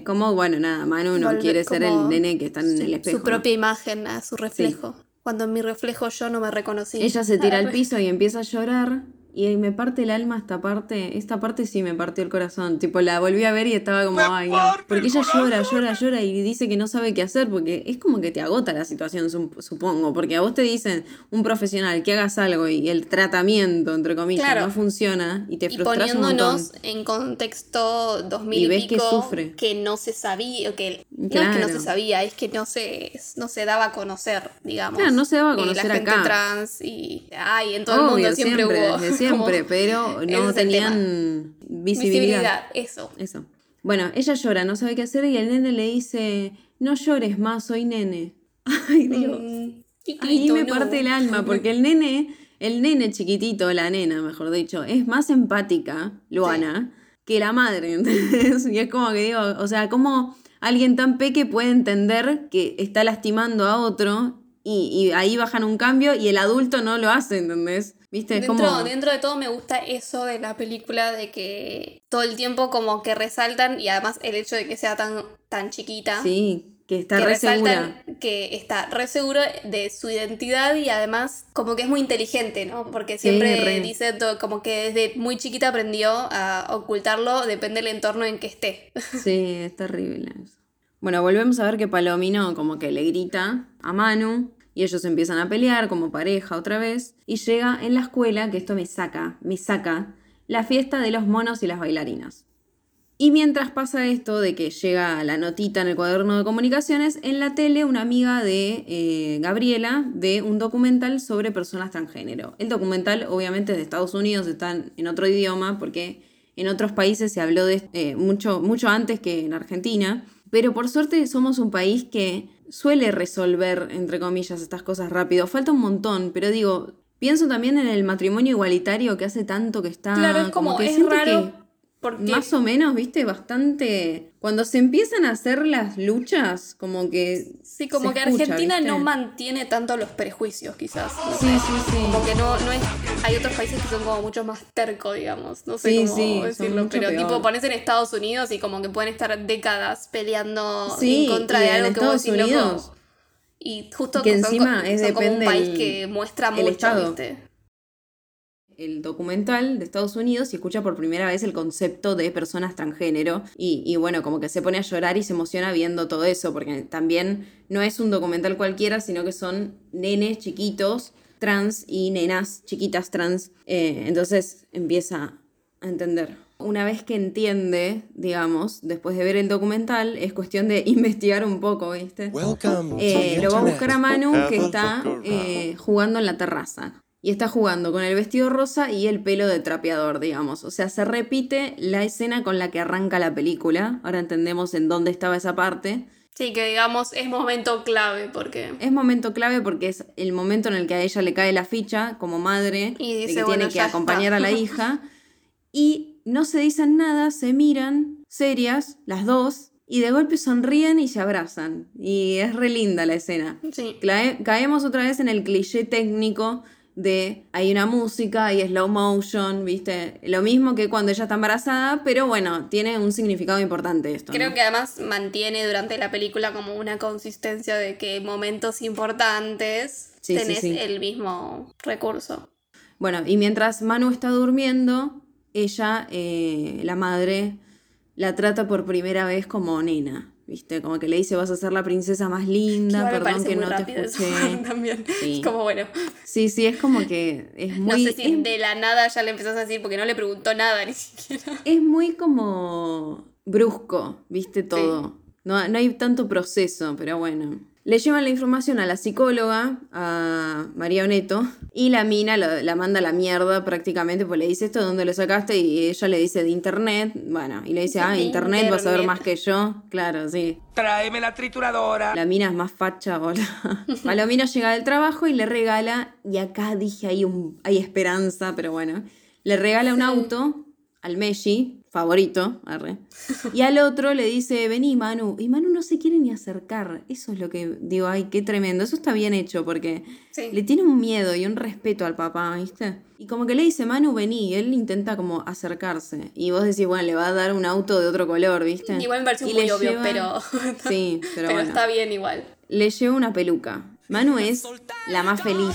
Manu no quiere ser el nene que está en el espejo. Su propia imagen, a su reflejo. Sí. Cuando en mi reflejo yo no me reconocí. Ella se tira al piso y empieza a llorar. Y me parte el alma esta parte sí me partió el corazón. Tipo, la volví a ver y estaba como, ay, porque ella llora y dice que no sabe qué hacer, porque es como que te agota la situación, supongo, porque a vos te dicen un profesional que hagas algo y el tratamiento, entre comillas, claro, no funciona y te frustras un montón. Y poniéndonos en contexto 2000 y ves que sufre, que no se sabía, o que claro, no es que no se sabía, es que no se daba a conocer, digamos. Claro, no se daba a conocer la gente acá. Trans y en todo obvio, el mundo siempre hubo. Siempre, pero no tenían visibilidad. Eso. Bueno, ella llora, no sabe qué hacer, y el nene le dice, no llores más, soy nene. Ay, Dios. Chiquito, ahí me parte el alma, porque el nene chiquitito, la nena, mejor dicho, es más empática, Luana, que la madre. ¿Entendés? Y es como que digo, o sea, ¿cómo alguien tan peque puede entender que está lastimando a otro? Y ahí bajan un cambio y el adulto no lo hace, ¿entendés? ¿Viste? Dentro de todo me gusta eso de la película, de que todo el tiempo como que resaltan, y además el hecho de que sea tan chiquita. Sí, que está re segura. Que está re seguro de su identidad, y además como que es muy inteligente, ¿no? Porque siempre dice todo, como que desde muy chiquita aprendió a ocultarlo, depende del entorno en que esté. Sí, es terrible eso. Bueno, volvemos a ver que Palomino como que le grita a Manu y ellos empiezan a pelear como pareja otra vez, y llega en la escuela, que esto me saca, la fiesta de los monos y las bailarinas. Y mientras pasa esto de que llega la notita en el cuaderno de comunicaciones, en la tele una amiga de Gabriela ve un documental sobre personas transgénero. El documental obviamente es de Estados Unidos, está en otro idioma porque en otros países se habló de mucho antes que en Argentina. Pero por suerte somos un país que suele resolver, entre comillas, estas cosas rápido. Falta un montón, pero digo, pienso también en el matrimonio igualitario que hace tanto que está... Claro, es como que es raro Porque... más o menos, viste, bastante... Cuando se empiezan a hacer las luchas, como que... Sí, como que escucha, Argentina, ¿viste? No mantiene tanto los prejuicios, quizás. No sí, sé. Sí, sí. Como que no es... Hay otros países que son como mucho más terco, digamos. No sé sí, cómo sí, decirlo, pero peor. Tipo ponés en Estados Unidos y como que pueden estar décadas peleando sí, en contra de algo en que Estados vos decís, Unidos, loco. Y justo que encima son, es son como un país que muestra mucho, Estado. ¿Viste? El documental de Estados Unidos y escucha por primera vez el concepto de personas transgénero y bueno, como que se pone a llorar y se emociona viendo todo eso, porque también no es un documental cualquiera, sino que son nenes chiquitos trans y nenas chiquitas trans, entonces empieza a entender. Una vez que entiende, digamos, después de ver el documental, es cuestión de investigar un poco, ¿viste? Lo va a buscar a Manu, que está jugando en la terraza. Y está jugando con el vestido rosa y el pelo de trapeador, digamos. O sea, se repite la escena con la que arranca la película. Ahora entendemos en dónde estaba esa parte. Sí, que digamos es momento clave porque... Es momento clave porque es el momento en el que a ella le cae la ficha como madre. Y dice, de que bueno, tiene que acompañar está. A la hija. Y no se dicen nada, se miran, serias, las dos. Y de golpe sonríen y se abrazan. Y es re linda la escena. Sí. Caemos otra vez en el cliché técnico... de hay una música, hay slow motion, ¿viste? Lo mismo que cuando ella está embarazada, pero bueno, tiene un significado importante esto. Creo, ¿no? Que además mantiene durante la película como una consistencia de que en momentos importantes sí, tenés sí, sí. el mismo recurso. Bueno, y mientras Manu está durmiendo, ella, la madre, la trata por primera vez como nena. ¿Viste? Como que le dice, vas a ser la princesa más linda, claro, perdón que no te escuché. También. Sí. Es como bueno. Sí, sí, es como que es muy... No sé si de la nada ya le empezás a decir, porque no le preguntó nada ni siquiera. Es muy como brusco, ¿viste? Todo. Sí. No hay tanto proceso, pero bueno. Le llevan la información a la psicóloga, a María Oneto, y la mina la manda a la mierda prácticamente, pues le dice, ¿esto de dónde lo sacaste? Y ella le dice, de internet, bueno, y le dice, internet, vas a ver más que yo, claro, sí. Tráeme la trituradora. La mina es más facha, hola. Palomino llega del trabajo y le regala, y acá dije, hay esperanza, pero bueno, le regala un auto al Messi, favorito, arre. Y al otro le dice, vení Manu, y Manu no se quiere ni acercar, eso es lo que digo, ay, qué tremendo, eso está bien hecho, porque sí. le tiene un miedo y un respeto al papá, ¿viste? Y como que le dice, Manu, vení, y él intenta como acercarse, y vos decís, bueno, le va a dar un auto de otro color, ¿viste? Igual me pareció muy obvio, pero... sí, pero bueno. Está bien igual. Le lleva una peluca, Manu es la más feliz,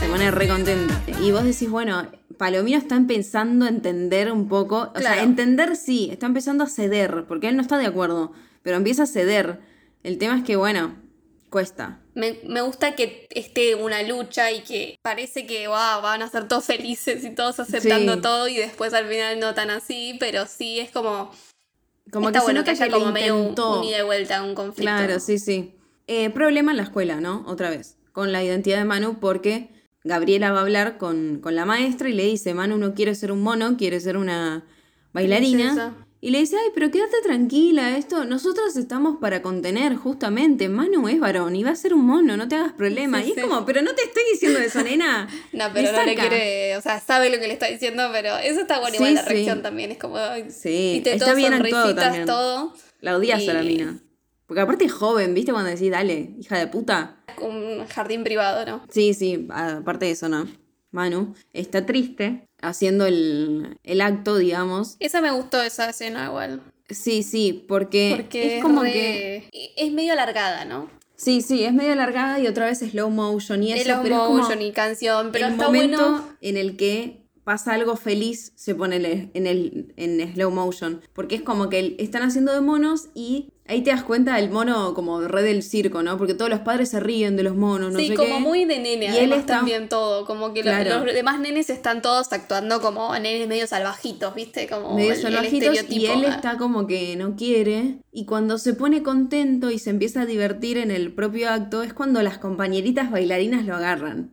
se pone re contenta, y vos decís, bueno... Palomino está empezando a entender un poco, claro. O sea, entender sí, está empezando a ceder, porque él no está de acuerdo, pero empieza a ceder. El tema es que, bueno, cuesta. Me gusta que esté una lucha y que parece que van a ser todos felices y todos aceptando sí. todo y después al final no tan así, pero sí es como está que bueno que haya como medio un ida y vuelta, un conflicto. Claro, sí, sí. Problema en la escuela, ¿no? Otra vez, con la identidad de Manu porque... Gabriela va a hablar con la maestra y le dice, Manu no quiere ser un mono, quiere ser una bailarina. Y le dice, ay, pero quédate tranquila, esto, nosotras estamos para contener, justamente, Manu es varón y va a ser un mono, no te hagas problema. Sí, y es sí. como, pero no te estoy diciendo eso, nena. No, pero no le quiere, o sea, sabe lo que le está diciendo, pero eso está bueno, igual sí, la reacción sí. también, es como, sí, está todo, bien actuado también. Todo, la odias a la mina. Porque aparte es joven, ¿viste? Cuando decís, dale, hija de puta. Un jardín privado, ¿no? Sí, sí, aparte de eso, ¿no? Manu está triste haciendo el acto, digamos. Esa me gustó, esa escena igual. Sí, sí, porque es como que... Es medio alargada, ¿no? Sí, sí, es medio alargada y otra vez slow motion y eso. Slow motion y canción, pero está bueno. El momento en el que... pasa algo feliz, se pone en slow motion. Porque es como que están haciendo de monos y ahí te das cuenta del mono como re del circo, ¿no? Porque todos los padres se ríen de los monos, no sí, sé qué. Sí, como muy de nene, y además él está... también todo. Como que claro. los demás nenes están todos actuando como nenes medio salvajitos, ¿viste? Como medio salvajitos el y él está como que no quiere. Y cuando se pone contento y se empieza a divertir en el propio acto, es cuando las compañeritas bailarinas la agarran.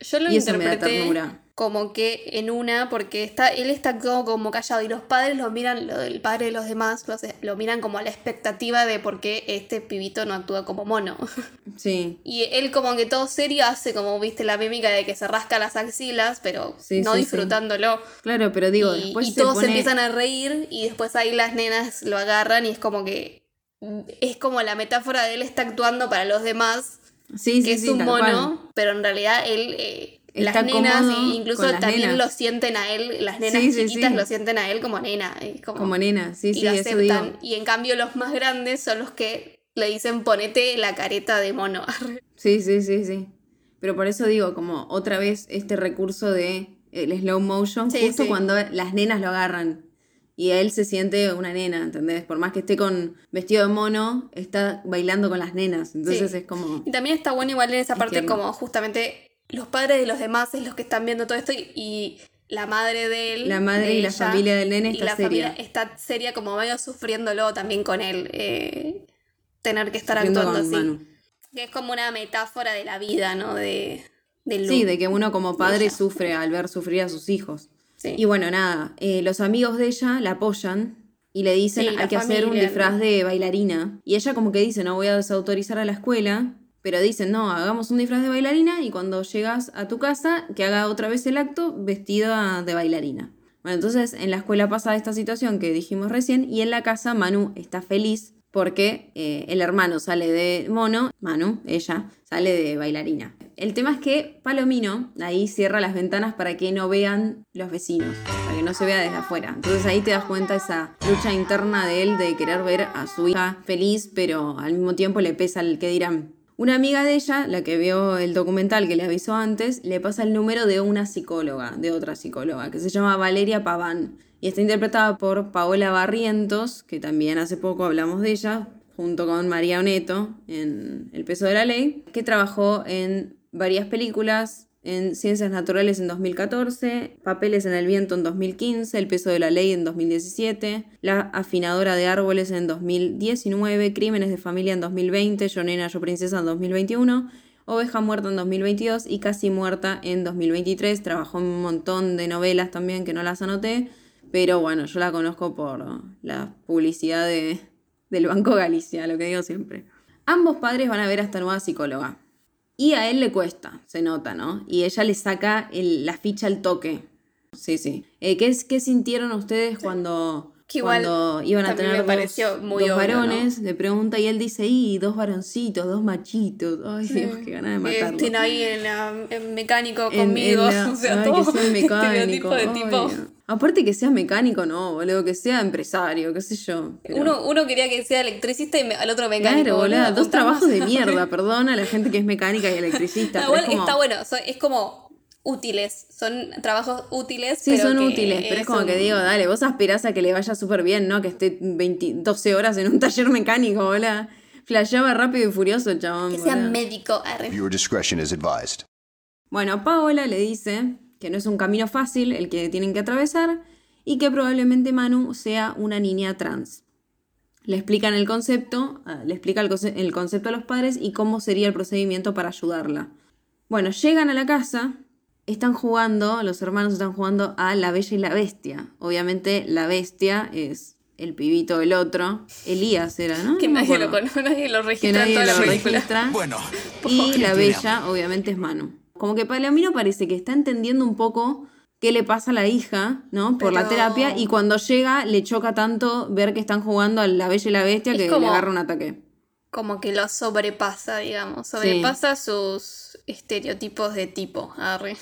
Yo lo interpreté... Y eso me da ternura. como que en una, porque él está como callado y los padres lo miran, el padre de los demás lo miran como a la expectativa de por qué este pibito no actúa como mono. Sí. Y él como que todo serio hace como, viste, la mímica de que se rasca las axilas, pero sí, no sí, disfrutándolo. Sí. Claro, pero digo, después y todos se empiezan a reír y después ahí las nenas lo agarran y es como que es como la metáfora de él está actuando para los demás, sí, que sí, es un mono, cual. Pero en realidad él... las nenas, incluso también nenas. Lo sienten a él, las nenas sí, chiquitas sí. Lo sienten a él como nena. Como nena, sí, y sí, lo aceptan. Eso digo. Y en cambio los más grandes son los que le dicen ponete la careta de mono. Sí, sí, sí, sí. Pero por eso digo, como otra vez este recurso de el slow motion, sí, justo sí. Cuando las nenas lo agarran. Y él se siente una nena, ¿entendés? Por más que esté con vestido de mono, está bailando con las nenas. Entonces sí. Es como... Y también está bueno igual en esa parte izquierda. Como justamente... Los padres de los demás es los que están viendo todo esto y la madre de él... La madre de ella, y la familia del nene está seria. Familia está seria como medio sufriéndolo también con él. Tener que estar sufriendo actuando así. Manu. Que es como una metáfora de la vida, ¿no? Sí, de que uno como padre sufre al ver sufrir a sus hijos. Sí. Y bueno, nada. Los amigos de ella la apoyan y le dicen hay que hacer un disfraz de bailarina. Y ella como que dice, no voy a desautorizar a la escuela... Pero dicen, no, hagamos un disfraz de bailarina y cuando llegas a tu casa, que haga otra vez el acto vestida de bailarina. Bueno, entonces en la escuela pasa esta situación que dijimos recién y en la casa Manu está feliz porque el hermano sale de mono, ella, sale de bailarina. El tema es que Palomino ahí cierra las ventanas para que no vean los vecinos, para que no se vea desde afuera. Entonces ahí te das cuenta esa lucha interna de él de querer ver a su hija feliz, pero al mismo tiempo le pesa el qué dirán. Una amiga de ella, la que vio el documental que le avisó antes, le pasa el número de una psicóloga, de otra psicóloga, que se llama Valeria Paván. Y está interpretada por Paola Barrientos, que también hace poco hablamos de ella, junto con María Oneto en El peso de la ley, que trabajó en varias películas, en Ciencias Naturales en 2014, Papeles en el viento en 2015, El peso de la ley en 2017, La afinadora de árboles en 2019, Crímenes de familia en 2020, Yo nena, yo princesa en 2021, Oveja muerta en 2022 y Casi muerta en 2023. Trabajó en un montón de novelas también que no las anoté, pero bueno, yo la conozco por la publicidad del Banco Galicia, lo que digo siempre. Ambos padres van a ver a esta nueva psicóloga. Y a él le cuesta, se nota, ¿no? Y ella le saca la ficha al toque. Sí, sí. ¿Qué sintieron ustedes cuando iban a tener dos varones? ¿No? Le pregunta y él dice, dos varoncitos, dos machitos. Ay, Dios, qué ganas de matarlo. Estén ahí en mecánico conmigo. Que sea mecánico. Aparte que sea mecánico, no, boludo, que sea empresario, qué sé yo. Pero... Uno quería que sea electricista y al otro mecánico. Claro, boludo, dos trabajos de mierda, perdona a la gente que es mecánica y electricista. No, es como... Está bueno, es como útiles, son trabajos útiles. Sí, pero son útiles, pero es como que digo, dale, vos aspirás a que le vaya súper bien, ¿no? Que esté 12 horas en un taller mecánico, boludo. Flasheaba Rápido y Furioso, chabón. Que sea médico. Your discretion is advised. Bueno, Paola le dice... que no es un camino fácil el que tienen que atravesar y que probablemente Manu sea una niña trans. Le explican el concepto, el concepto a los padres y cómo sería el procedimiento para ayudarla. Bueno, llegan a la casa, los hermanos están jugando a La Bella y la Bestia. Obviamente la bestia es el pibito del otro, Elías era, ¿no? Que nadie lo conoce, nadie lo registra en toda la película. Bueno, y la bella obviamente es Manu. Como que Palomino parece que está entendiendo un poco qué le pasa a la hija, ¿no? Por la terapia. Y cuando llega le choca tanto ver que están jugando a La Bella y la Bestia que le agarra un ataque. Como que lo sobrepasa, digamos. Sobrepasa sus estereotipos de tipo. Arre.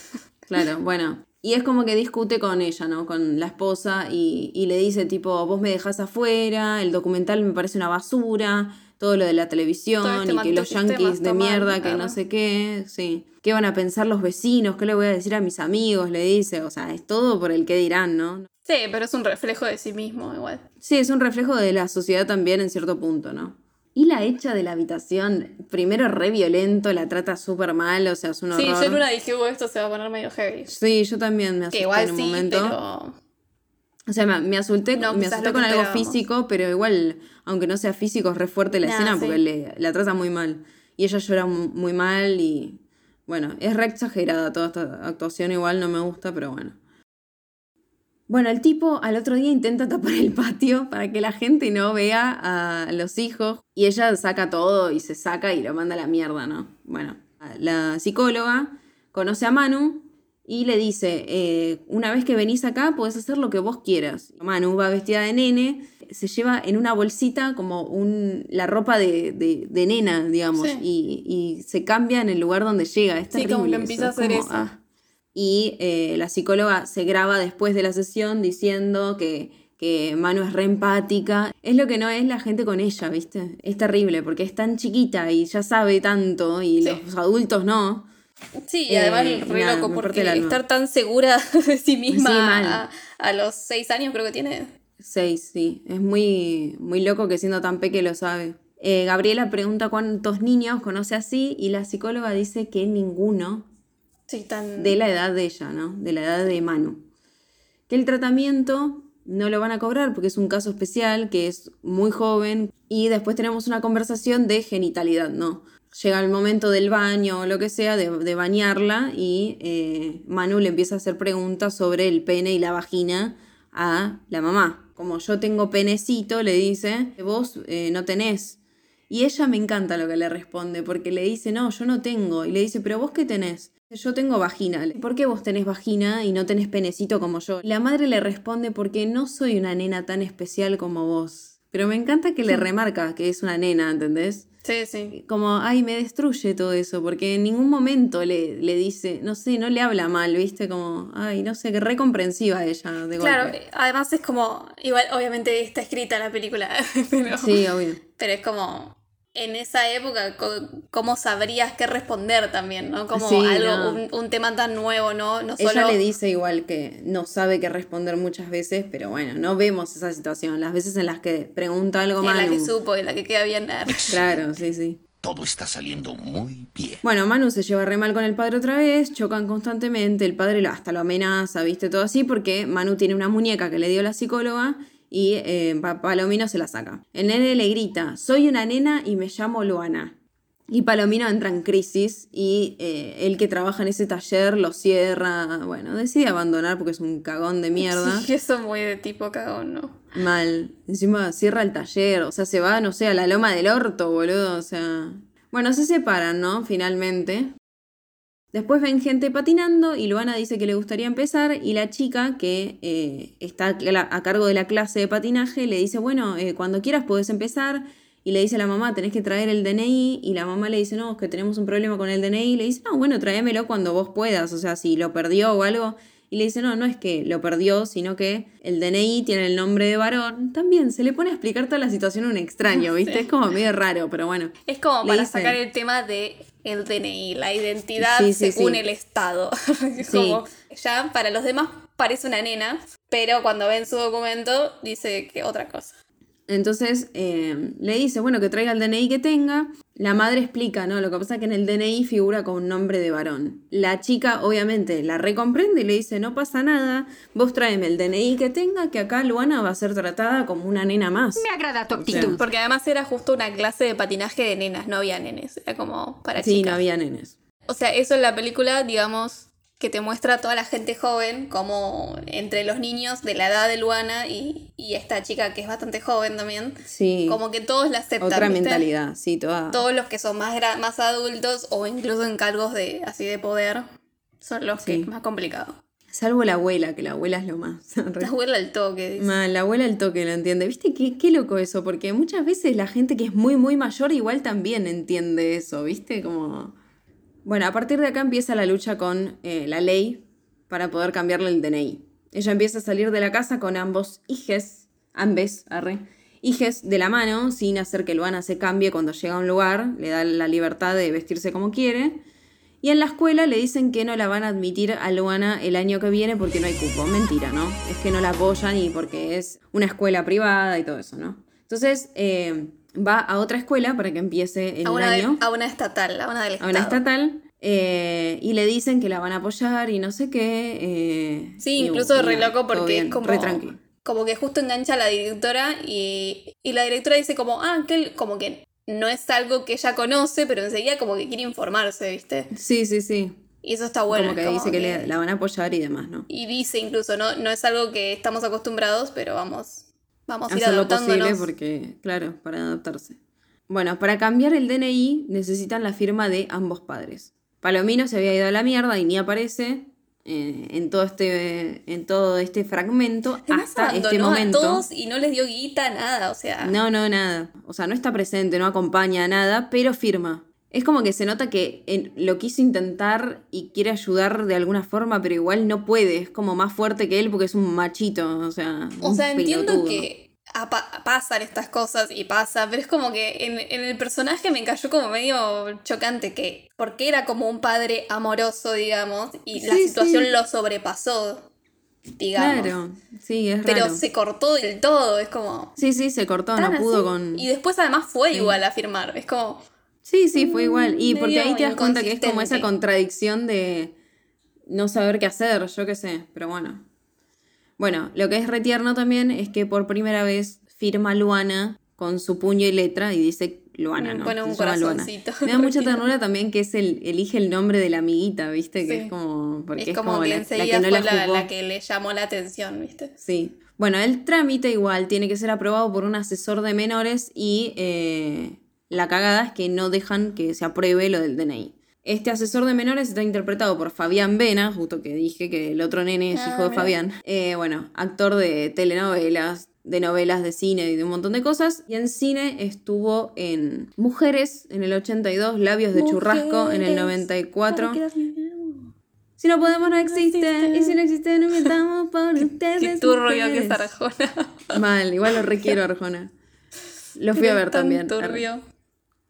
Claro, bueno. Y es como que discute con ella, ¿no? Con la esposa y le dice tipo, vos me dejás afuera, el documental me parece una basura, todo lo de la televisión y que los yanquis de mierda, que no sé qué, sí. ¿Qué van a pensar los vecinos? ¿Qué le voy a decir a mis amigos? Le dice, o sea, es todo por el qué dirán, ¿no? Sí, pero es un reflejo de sí mismo igual. Sí, es un reflejo de la sociedad también en cierto punto, ¿no? Y la hecha de la habitación, primero re violento, la trata súper mal, o sea, es un horror. Sí, yo en una dije, esto se va a poner medio heavy. Sí, yo también me asusté en un momento. Pero... O sea, me asusté con algo físico, pero igual, aunque no sea físico, es re fuerte la escena porque la trata muy mal. Y ella llora muy mal y... Bueno, es re exagerada toda esta actuación, igual no me gusta, pero bueno. Bueno, el tipo al otro día intenta tapar el patio para que la gente no vea a los hijos y ella saca todo y se saca y lo manda a la mierda, ¿no? Bueno, la psicóloga conoce a Manu y le dice, una vez que venís acá podés hacer lo que vos quieras. Manu va vestida de nene, se lleva en una bolsita como la ropa de nena, digamos, sí. y se cambia en el lugar donde llega. Es terrible, sí, como que empieza a hacer eso. Ah. Y la psicóloga se graba después de la sesión diciendo que Manu es re empática. Es lo que no es la gente con ella, ¿viste? Es terrible porque es tan chiquita y ya sabe tanto y los adultos no. Sí, y además re loco porque estar tan segura de sí misma a los 6 años creo que tiene. 6, sí. Es muy, muy loco que siendo tan peque lo sabe. Gabriela pregunta cuántos niños conoce así y la psicóloga dice que ninguno. Sí, tan... de la edad de ella, ¿no? De la edad de Manu. Que el tratamiento no lo van a cobrar porque es un caso especial, que es muy joven. Y después tenemos una conversación de genitalidad, ¿no? Llega el momento del baño o lo que sea, de bañarla y Manu le empieza a hacer preguntas sobre el pene y la vagina a la mamá. Como yo tengo penecito, le dice, vos no tenés. Y ella me encanta lo que le responde porque le dice, no, yo no tengo. Y le dice, pero vos qué tenés. Yo tengo vagina. ¿Por qué vos tenés vagina y no tenés penecito como yo? La madre le responde porque no soy una nena tan especial como vos. Pero me encanta que le remarca que es una nena, ¿entendés? Sí, sí. Como, ay, me destruye todo eso. Porque en ningún momento le dice, no sé, no le habla mal, ¿viste? Como, ay, no sé, que re comprensiva ella de golpe. Claro, además es como, igual obviamente está escrita la película. Pero, sí, obvio. Pero es como... en esa época, ¿cómo sabrías qué responder también, no? Como sí, algo, no. Un tema tan nuevo, ¿no? No solo... Ella le dice igual que no sabe qué responder muchas veces, pero bueno, no vemos esa situación. Las veces en las que pregunta algo Manu. En la que supo, en la que queda bien. Claro, sí, sí. Todo está saliendo muy bien. Bueno, Manu se lleva re mal con el padre otra vez, chocan constantemente, el padre hasta lo amenaza, ¿viste? Todo así, porque Manu tiene una muñeca que le dio la psicóloga, y Palomino se la saca. El nene le grita, soy una nena y me llamo Luana. Y Palomino entra en crisis y el que trabaja en ese taller lo cierra. Bueno, decide abandonar porque es un cagón de mierda. Sí, eso muy de tipo cagón, ¿no? Mal. Encima cierra el taller, o sea, se va, no sé, a la loma del orto, boludo, o sea... Bueno, se separan, ¿no? Finalmente. Después ven gente patinando y Luana dice que le gustaría empezar y la chica que está a cargo de la clase de patinaje le dice, bueno, cuando quieras podés empezar y le dice a la mamá, tenés que traer el DNI y la mamá le dice, no, es que tenemos un problema con el DNI y le dice, no, bueno, tráemelo cuando vos puedas, o sea, si lo perdió o algo y le dice, no, no es que lo perdió, sino que el DNI tiene el nombre de varón, también se le pone a explicar toda la situación a un extraño, ¿viste? Sí. Es como medio raro, pero bueno. Es como para sacar el tema de... el DNI, la identidad según el Estado. Sí. Como ya para los demás parece una nena, pero cuando ven su documento dice que otra cosa. Entonces le dice, bueno, que traiga el DNI que tenga. La madre explica, ¿no? Lo que pasa es que en el DNI figura con un nombre de varón. La chica, obviamente, la recomprende y le dice, no pasa nada, vos tráeme el DNI que tenga, que acá Luana va a ser tratada como una nena más. Me agrada tu actitud. O sea, porque además era justo una clase de patinaje de nenas, no había nenes. Era como para chicas. Sí, no había nenes. O sea, eso en la película, digamos... que te muestra a toda la gente joven, como entre los niños de la edad de Luana y esta chica que es bastante joven también. Sí. Como que todos la aceptan. Otra mentalidad, sí, toda. Todos los que son más adultos o incluso en cargos de así de poder son los que es más complicado. Salvo la abuela, que la abuela es lo más. La abuela al toque. Dice. La abuela al toque lo entiende. ¿Viste qué loco eso? Porque muchas veces la gente que es muy, muy mayor igual también entiende eso, ¿viste? Como... Bueno, a partir de acá empieza la lucha con la ley para poder cambiarle el DNI. Ella empieza a salir de la casa con ambes, de la mano, sin hacer que Luana se cambie cuando llega a un lugar. Le da la libertad de vestirse como quiere. Y en la escuela le dicen que no la van a admitir a Luana el año que viene porque no hay cupo. Mentira, ¿no? Es que no la apoyan y porque es una escuela privada y todo eso, ¿no? Entonces... va a otra escuela para que empiece el año. A una estatal, a una del Estado. A una estatal, y le dicen que la van a apoyar y no sé qué. Sí, incluso re loco porque es como... Re tranquilo. Como que justo engancha a la directora y la directora dice como, como que no es algo que ella conoce, pero enseguida como que quiere informarse, ¿viste? Sí, sí, sí. Y eso está bueno. Como que como dice que la van a apoyar y demás, ¿no? Y dice incluso, no es algo que estamos acostumbrados, pero vamos a ir adaptándonos. Hacer lo posible porque, claro, para adaptarse. Bueno, para cambiar el DNI necesitan la firma de ambos padres. Palomino se había ido a la mierda y ni aparece en todo este fragmento. Además, hasta este momento. A todos y no les dio guita, nada, o sea. No, nada. O sea, no está presente, no acompaña a nada, pero firma. Es como que se nota que lo quiso intentar y quiere ayudar de alguna forma, pero igual no puede. Es como más fuerte que él porque es un machito, o sea. O sea, entiendo que pasan estas cosas y pasa, pero es como que en el personaje me cayó como medio chocante porque era como un padre amoroso, digamos, y la situación lo sobrepasó, digamos. Claro, sí, es raro. Pero se cortó del todo, es como. Sí, se cortó, no pudo así. Y después además fue igual a firmar, es como. Sí, fue igual. Y porque ahí te das cuenta que es como esa contradicción de no saber qué hacer, yo qué sé, pero bueno. Bueno, lo que es retierno también es que por primera vez firma Luana con su puño y letra y dice Luana, ¿no? Pone un corazoncito. Me da mucha ternura también que es elige el nombre de la amiguita, ¿viste? Que es como. Porque es como que la que no la jugó. La que le llamó la atención, ¿viste? Sí. Bueno, el trámite igual tiene que ser aprobado por un asesor de menores y. La cagada es que no dejan que se apruebe lo del DNI. Este asesor de menores está interpretado por Fabián Vena, justo que dije que el otro nene es hijo de Fabián. Actor de telenovelas, de novelas de cine y de un montón de cosas. Y en cine estuvo en Mujeres en el 82, Labios de Churrasco en el 94. Si no podemos, no existe. Y si no existe, no inventamos por ustedes. Qué turbio que es Arjona. Mal, igual lo requiero, Arjona. Lo fui a ver también.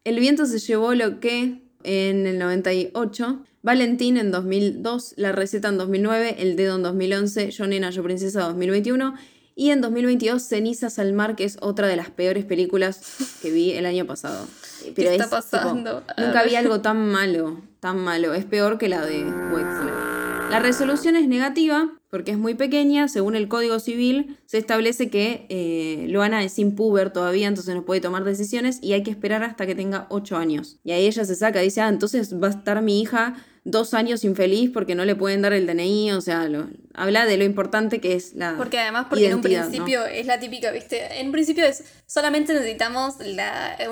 El viento se llevó lo que en el 98, Valentín en 2002, La receta en 2009, El dedo en 2011, Yo nena, yo princesa 2021 y en 2022 Cenizas al mar, que es otra de las peores películas que vi el año pasado. Pero ¿qué está pasando? Tipo, nunca vi algo tan malo, tan malo. Es peor que la de Wexler. La resolución es negativa porque es muy pequeña. Según el Código Civil se establece que Luana es impúber todavía, entonces no puede tomar decisiones y hay que esperar hasta que tenga 8 años. Y ahí ella se saca, dice, entonces va a estar mi hija 2 años infeliz porque no le pueden dar el DNI, o sea, habla de lo importante que es la porque además, porque identidad, en un principio, ¿no? Es la típica, ¿viste? En un principio es solamente necesitamos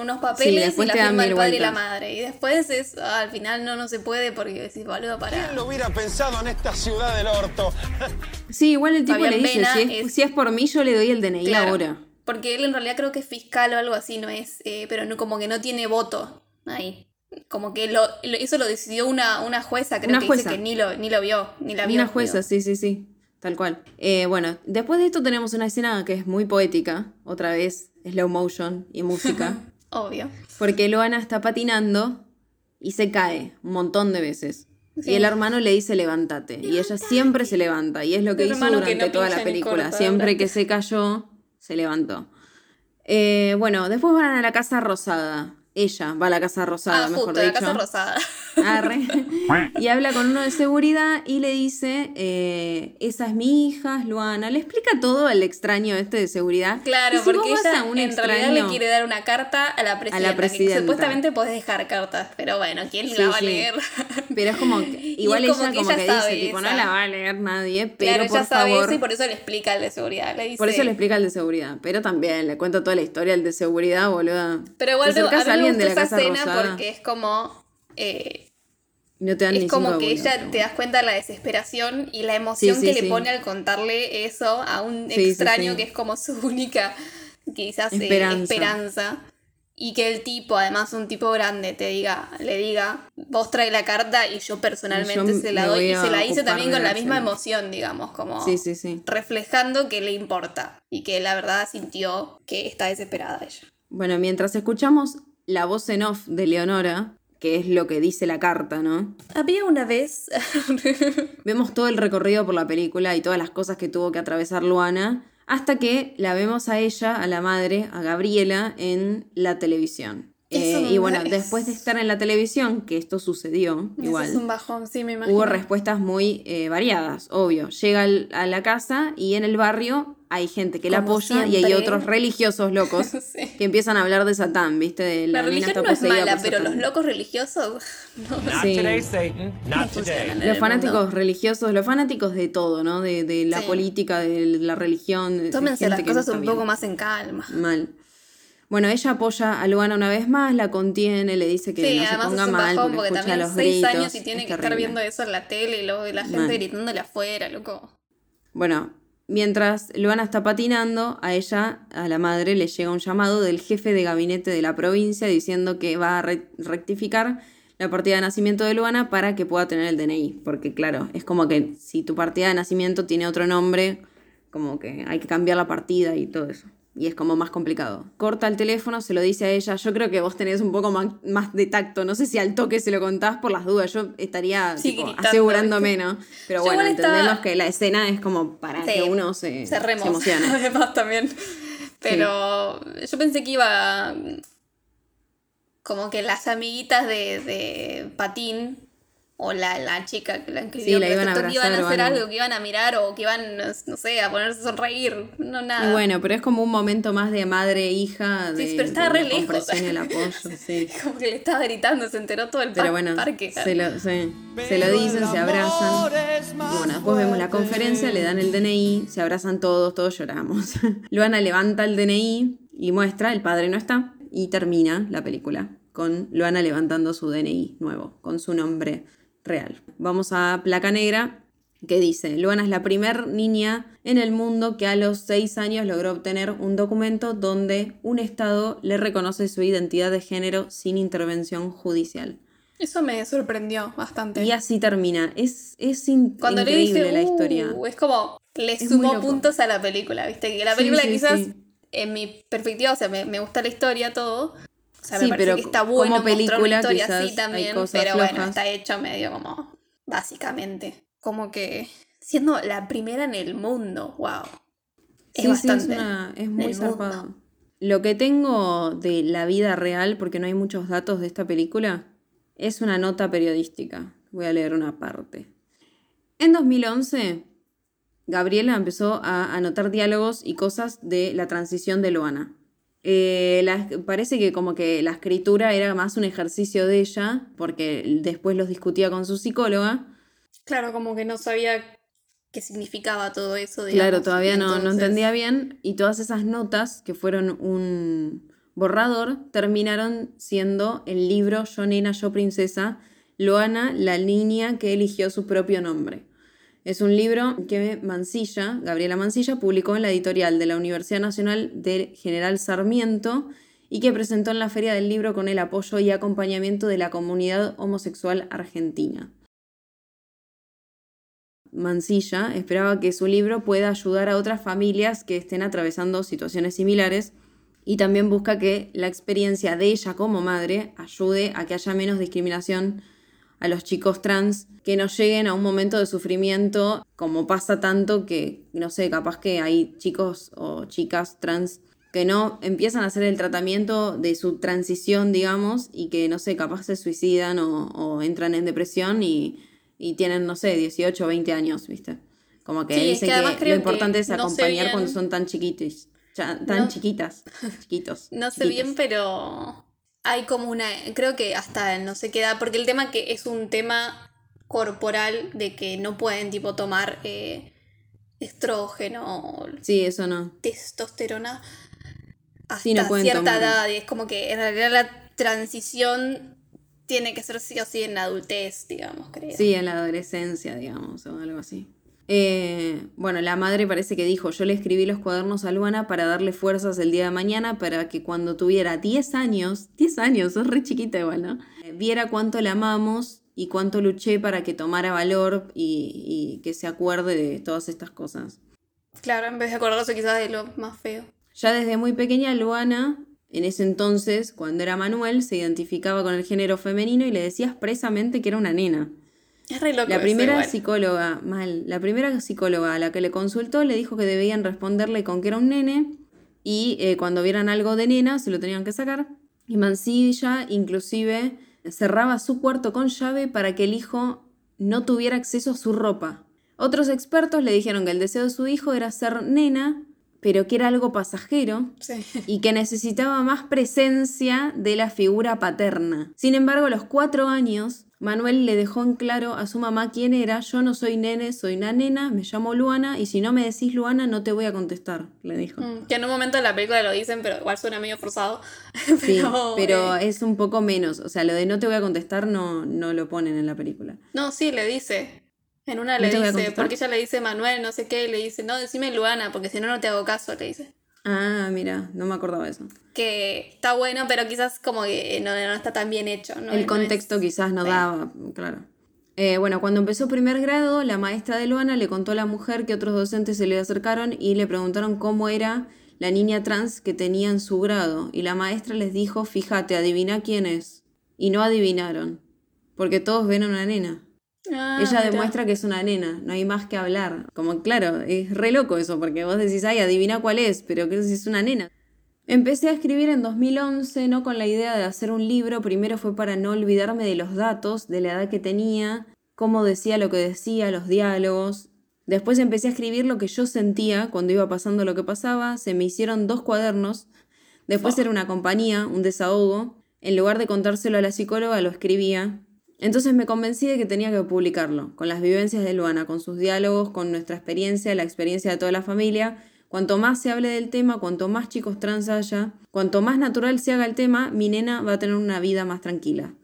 unos papeles y la firma del padre y la madre. Y después es, al final no se puede porque decís, boludo, pará. ¿Quién lo hubiera pensado en esta ciudad del orto? Sí, igual el tipo Fabián le dice, si es por mí yo le doy el DNI ahora. Porque él en realidad creo que es fiscal o algo así, no es, pero no, como que no tiene voto ahí. Como que eso lo decidió una jueza, creo, una que jueza. Dice que ni lo vio, ni la vio. Una jueza, sí, tal cual. Bueno, después de esto tenemos una escena que es muy poética, otra vez, slow motion y música. Obvio. Porque Luana está patinando y se cae un montón de veces. Sí. Y el hermano le dice levántate, y ella siempre se levanta, y es lo que hizo durante toda la película. Siempre que se cayó, se levantó. Después van a la Casa Rosada. Ella va a la Casa Rosada, mejor dicho. La Casa Rosada. Arre. Y habla con uno de seguridad y le dice, esa es mi hija, Luana. Le explica todo al extraño este de seguridad. Claro, porque ella en realidad le quiere dar una carta a la presidenta. Que supuestamente podés dejar cartas, pero bueno, ¿quién la va a leer? Pero es como, igual es como que dice, tipo, no la va a leer nadie, pero por favor. Claro, ella sabe eso y por eso le explica al de seguridad. Le dice, por eso le explica al de seguridad, pero también le cuenta toda la historia al de seguridad, boluda. Pero igual de la Casa Rosada. Porque es como no te dan es ni como que ella te das cuenta de la desesperación y la emoción que le pone al contarle eso a un extraño que es como su única quizás esperanza. Y que el tipo, además un tipo grande, le diga vos trae la carta y yo personalmente se la doy, y se la hice también con la misma emoción, digamos, como reflejando que le importa y que la verdad sintió que está desesperada ella. Bueno, mientras escuchamos la voz en off de Eleonora, que es lo que dice la carta, ¿no? Había una vez. Vemos todo el recorrido por la película y todas las cosas que tuvo que atravesar Luana, hasta que la vemos a ella, a la madre, a Gabriela, en la televisión. Después de estar en la televisión, que esto sucedió, igual. Eso es un bajón, sí, me imagino. Hubo respuestas muy variadas, obvio. Llega a la casa y en el barrio hay gente que la apoya y hay otros religiosos locos sí. que empiezan a hablar de Satán, ¿viste? De la religión no es mala, pero los locos religiosos... No. Sí. No, los fanáticos religiosos, los fanáticos de todo, ¿no? De la sí. política, de la religión... Tómense las cosas un poco más en calma. Mal. Bueno, ella apoya a Luana una vez más, la contiene, le dice que no se ponga mal porque también los 6 gritos, años y tiene que estar viendo eso en la tele y luego la gente gritándole afuera, loco. Bueno, mientras Luana está patinando, a ella, a la madre, le llega un llamado del jefe de gabinete de la provincia diciendo que va a rectificar la partida de nacimiento de Luana para que pueda tener el DNI. Porque claro, es como que si tu partida de nacimiento tiene otro nombre, como que hay que cambiar la partida y todo eso. Y es como más complicado. Corta el teléfono, se lo dice a ella. Yo creo que vos tenés un poco más de tacto. No sé si al toque se lo contás por las dudas. Yo estaría asegurándome, ¿no? Pero bueno, entendemos que la escena es como para que uno se emocione. Además también. Pero yo pensé que iba... Como que las amiguitas de Patín... O la chica que la escribió, sí, que iban a hacer algo, que iban a mirar o que iban, no sé, a ponerse a sonreír, no nada. Y bueno, pero es como un momento más de madre-hija, de, sí, pero estaba de re la compresión y el apoyo, sí. Como que le estaba gritando, se enteró todo el parque. Se lo dicen, se abrazan. Y bueno, después vemos la conferencia, le dan el DNI, se abrazan todos lloramos. Luana levanta el DNI y muestra, el padre no está, y termina la película con Luana levantando su DNI nuevo, con su nombre real. Vamos a placa negra que dice: Luana es la primer niña en el mundo que a los 6 años logró obtener un documento donde un estado le reconoce su identidad de género sin intervención judicial. Eso me sorprendió bastante. Y así termina. Es increíble la historia. Es como le sumó puntos a la película, ¿viste? Que la película quizás en mi perspectiva, o sea, me gusta la historia, todo. O sea, me parece que está bueno como película, historia así también, pero bueno, está hecho medio como, básicamente, como que siendo la primera en el mundo, wow. Es bastante. Es muy zarpado. Lo que tengo de la vida real, porque no hay muchos datos de esta película, es una nota periodística. Voy a leer una parte. En 2011, Gabriela empezó a anotar diálogos y cosas de la transición de Luana. Parece que como que la escritura era más un ejercicio de ella, porque después los discutía con su psicóloga. Claro, como que no sabía qué significaba todo eso, digamos. Claro, todavía no entendía bien. Y todas esas notas, que fueron un borrador, terminaron siendo el libro Yo nena, yo princesa, Luana, la niña que eligió su propio nombre. Es un libro que Gabriela Mansilla, publicó en la editorial de la Universidad Nacional del General Sarmiento y que presentó en la Feria del Libro con el apoyo y acompañamiento de la comunidad homosexual argentina. Mansilla esperaba que su libro pueda ayudar a otras familias que estén atravesando situaciones similares y también busca que la experiencia de ella como madre ayude a que haya menos discriminación a los chicos trans, que no lleguen a un momento de sufrimiento, como pasa tanto que, no sé, capaz que hay chicos o chicas trans que no empiezan a hacer el tratamiento de su transición, digamos, y que, no sé, capaz se suicidan o entran en depresión y tienen, no sé, 18 o 20 años, ¿viste? Como que dicen que lo importante es acompañar cuando son tan chiquitos, tan chiquitos. No sé bien, pero... Hay como una... Creo que hasta no sé qué edad... Porque el tema que es un tema corporal de que no pueden tipo tomar estrógeno... Sí, eso no. Testosterona. Hasta sí, no pueden cierta tomar. Edad. Y es como que en realidad la transición tiene que ser sí o sí en la adultez, digamos, creo. Sí, en la adolescencia, digamos, o algo así. Bueno, la madre parece que dijo: yo le escribí los cuadernos a Luana para darle fuerzas el día de mañana, para que cuando tuviera 10 años, sos re chiquita igual, ¿no? Viera cuánto la amamos y cuánto luché para que tomara valor y que se acuerde de todas estas cosas. Claro, en vez de acordarse quizás de lo más feo. Ya desde muy pequeña Luana, en ese entonces, cuando era Manuel, se identificaba con el género femenino y le decía expresamente que era una nena. Es re loco. La primera psicóloga a la que le consultó le dijo que debían responderle con que era un nene y cuando vieran algo de nena se lo tenían que sacar. Y Mansilla inclusive cerraba su cuarto con llave para que el hijo no tuviera acceso a su ropa. Otros expertos le dijeron que el deseo de su hijo era ser nena pero que era algo pasajero, sí, y que necesitaba más presencia de la figura paterna. Sin embargo, a los 4 años, Manuel le dejó en claro a su mamá quién era. Yo no soy nene, soy una nena, me llamo Luana, y si no me decís Luana no te voy a contestar, le dijo. Que en un momento en la película lo dicen, pero igual suena medio forzado. pero es un poco menos, o sea, lo de no te voy a contestar no lo ponen en la película. No, sí, le dice... En una le dice, porque ella le dice Manuel, no sé qué, y le dice, no, decime Luana, porque si no, no te hago caso, le dice. Ah, mira, no me acordaba eso. Que está bueno, pero quizás como que no está tan bien hecho, ¿no? El contexto no es... quizás no daba, claro. Bueno, cuando empezó primer grado, la maestra de Luana le contó a la mujer que otros docentes se le acercaron y le preguntaron cómo era la niña trans que tenía en su grado. Y la maestra les dijo, fíjate, adivina quién es. Y no adivinaron, porque todos ven a una nena. Ah, ella demuestra que es una nena, no hay más que hablar. Como, claro, es re loco eso, porque vos decís, ay, adivina cuál es, pero ¿qué es una nena? Empecé a escribir en 2011, no con la idea de hacer un libro. Primero fue para no olvidarme de los datos, de la edad que tenía, cómo decía lo que decía, los diálogos. Después empecé a escribir lo que yo sentía cuando iba pasando lo que pasaba. Se me hicieron 2 cuadernos. Después era una compañía, un desahogo. En lugar de contárselo a la psicóloga, lo escribía. Entonces me convencí de que tenía que publicarlo, con las vivencias de Luana, con sus diálogos, con nuestra experiencia, la experiencia de toda la familia. Cuanto más se hable del tema, cuanto más chicos trans haya, cuanto más natural se haga el tema, mi nena va a tener una vida más tranquila.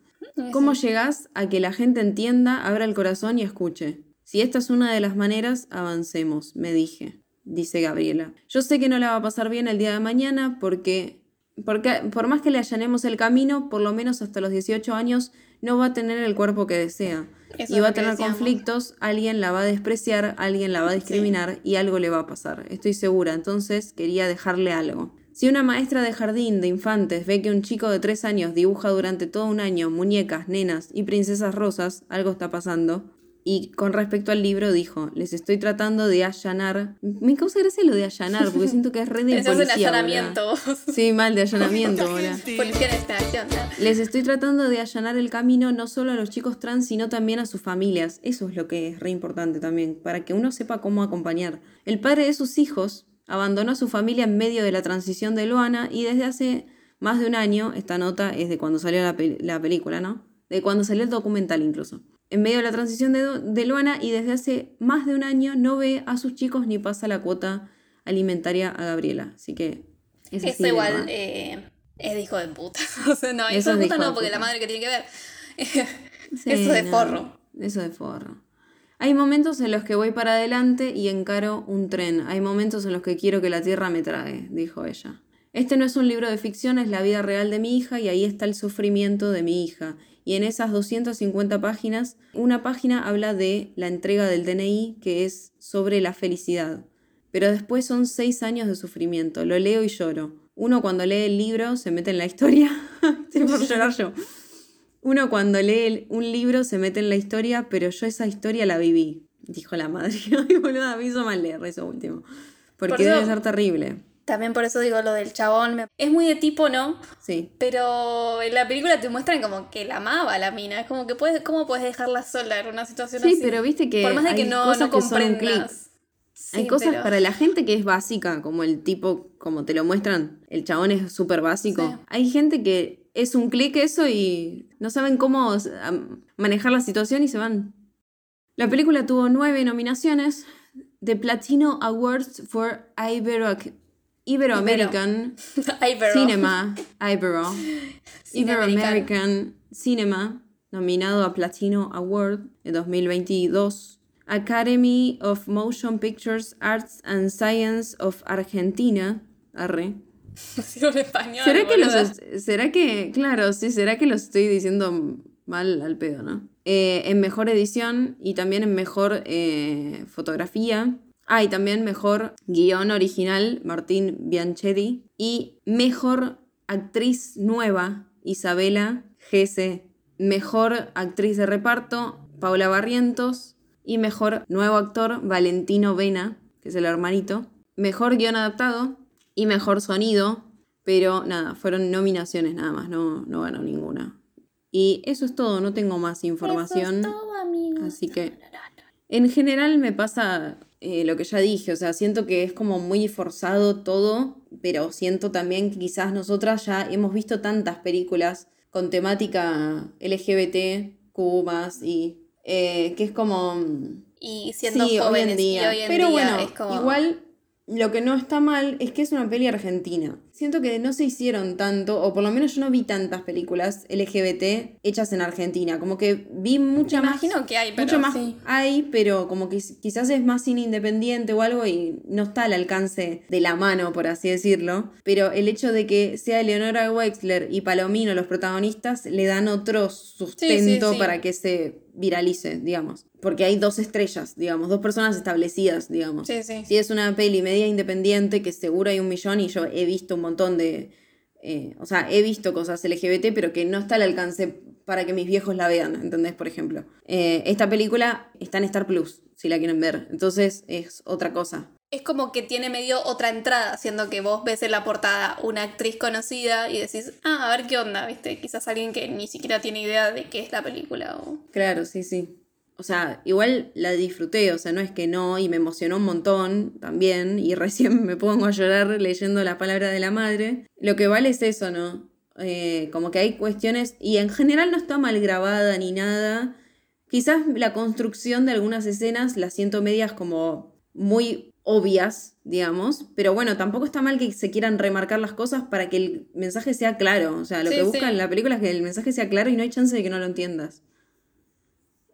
¿Cómo llegás a que la gente entienda, abra el corazón y escuche? Si esta es una de las maneras, avancemos, me dije, dice Gabriela. Yo sé que no la va a pasar bien el día de mañana porque por más que le allanemos el camino, por lo menos hasta los 18 años, no va a tener el cuerpo que desea. Eso y va a tener conflictos, alguien la va a despreciar, alguien la va a discriminar, sí, y algo le va a pasar. Estoy segura, entonces quería dejarle algo. Si una maestra de jardín de infantes ve que un chico de 3 años dibuja durante todo un año muñecas, nenas y princesas rosas, algo está pasando. Y con respecto al libro dijo, les estoy tratando de allanar. Me causa gracia lo de allanar, porque siento que es re de policía. Es un allanamiento. ¿Verdad? Sí, mal de allanamiento. Policía de estación. Les estoy tratando de allanar el camino no solo a los chicos trans, sino también a sus familias. Eso es lo que es re importante también, para que uno sepa cómo acompañar. El padre de sus hijos abandonó a su familia en medio de la transición de Luana y desde hace más de un año, esta nota es de cuando salió la película, ¿no? De cuando salió el documental incluso. En medio de la transición de Luana y desde hace más de un año no ve a sus chicos ni pasa la cuota alimentaria a Gabriela. Así que... Eso igual es de hijo de puta. O sea, no, eso de puta no, porque puta. La madre que tiene que ver. Sí, eso de forro. Eso de forro. Hay momentos en los que voy para adelante y encaro un tren. Hay momentos en los que quiero que la tierra me trague, dijo ella. Este no es un libro de ficción, es la vida real de mi hija y ahí está el sufrimiento de mi hija. Y en esas 250 páginas, una página habla de la entrega del DNI, que es sobre la felicidad. Pero después son 6 años de sufrimiento. Lo leo y lloro. Uno cuando lee el libro se mete en la historia. Estoy por llorar yo. Uno cuando lee un libro se mete en la historia, pero yo esa historia la viví, dijo la madre. Ay, boludo, me hizo mal leer eso último. Porque debe ser terrible. También por eso digo lo del chabón. Es muy de tipo, ¿no? Sí. Pero en la película te muestran como que la amaba la mina. Es como que ¿cómo puedes dejarla sola en una situación así? Sí, pero viste que por más de que no comprendas. Sí, hay cosas para la gente que es básica, como el tipo, como te lo muestran, el chabón es súper básico. Sí. Hay gente que es un clic eso y no saben cómo manejar la situación y se van. La película tuvo 9 nominaciones de Platino Awards for Iberoamerican Cinema, nominado a Platino Award en 2022, Academy of Motion Pictures Arts and Science of Argentina, arre. En español, ¿Será que los estoy diciendo mal al pedo, ¿no? En mejor edición y también en mejor fotografía. Y también mejor guión original, Martín Bianchetti. Y mejor actriz nueva, Isabela Gese. Mejor actriz de reparto, Paula Barrientos. Y mejor nuevo actor, Valentino Vena, que es el hermanito. Mejor guión adaptado y mejor sonido. Pero nada, fueron nominaciones nada más, no ganó ninguna. Y eso es todo, no tengo más información. Eso es todo, amigo. Así que... En general me pasa lo que ya dije, o sea, siento que es como muy forzado todo, pero siento también que quizás nosotras ya hemos visto tantas películas con temática LGBTQ+, y que es como... Y siendo sí, jóvenes, hoy en día. Pero bueno, es como... igual lo que no está mal es que es una peli argentina. Siento que no se hicieron tanto, o por lo menos yo no vi tantas películas LGBT hechas en Argentina. Como que vi mucha más... Me imagino que hay, pero sí. Hay, pero como que quizás es más cine independiente o algo y no está al alcance de la mano, por así decirlo. Pero el hecho de que sea Eleonora Wexler y Palomino los protagonistas le dan otro sustento para que se... viralice, digamos, porque hay dos estrellas, digamos, dos personas establecidas, digamos. Sí, es una peli media independiente que seguro hay 1.000.000 y yo he visto un montón de o sea, he visto cosas LGBT pero que no está al alcance para que mis viejos la vean, ¿entendés? Por ejemplo, esta película está en Star Plus si la quieren ver, entonces es otra cosa. Es como que tiene medio otra entrada, siendo que vos ves en la portada una actriz conocida y decís, ah, a ver qué onda, ¿viste? Quizás alguien que ni siquiera tiene idea de qué es la película o... Claro, sí. O sea, igual la disfruté, o sea, no es que no, y me emocionó un montón también, y recién me pongo a llorar leyendo la palabra de la madre. Lo que vale es eso, ¿no? Como que hay cuestiones, y en general no está mal grabada ni nada. Quizás la construcción de algunas escenas las siento medias como muy... obvias, digamos, pero bueno, tampoco está mal que se quieran remarcar las cosas para que el mensaje sea claro, o sea, lo que buscan en la película es que el mensaje sea claro y no hay chance de que no lo entiendas.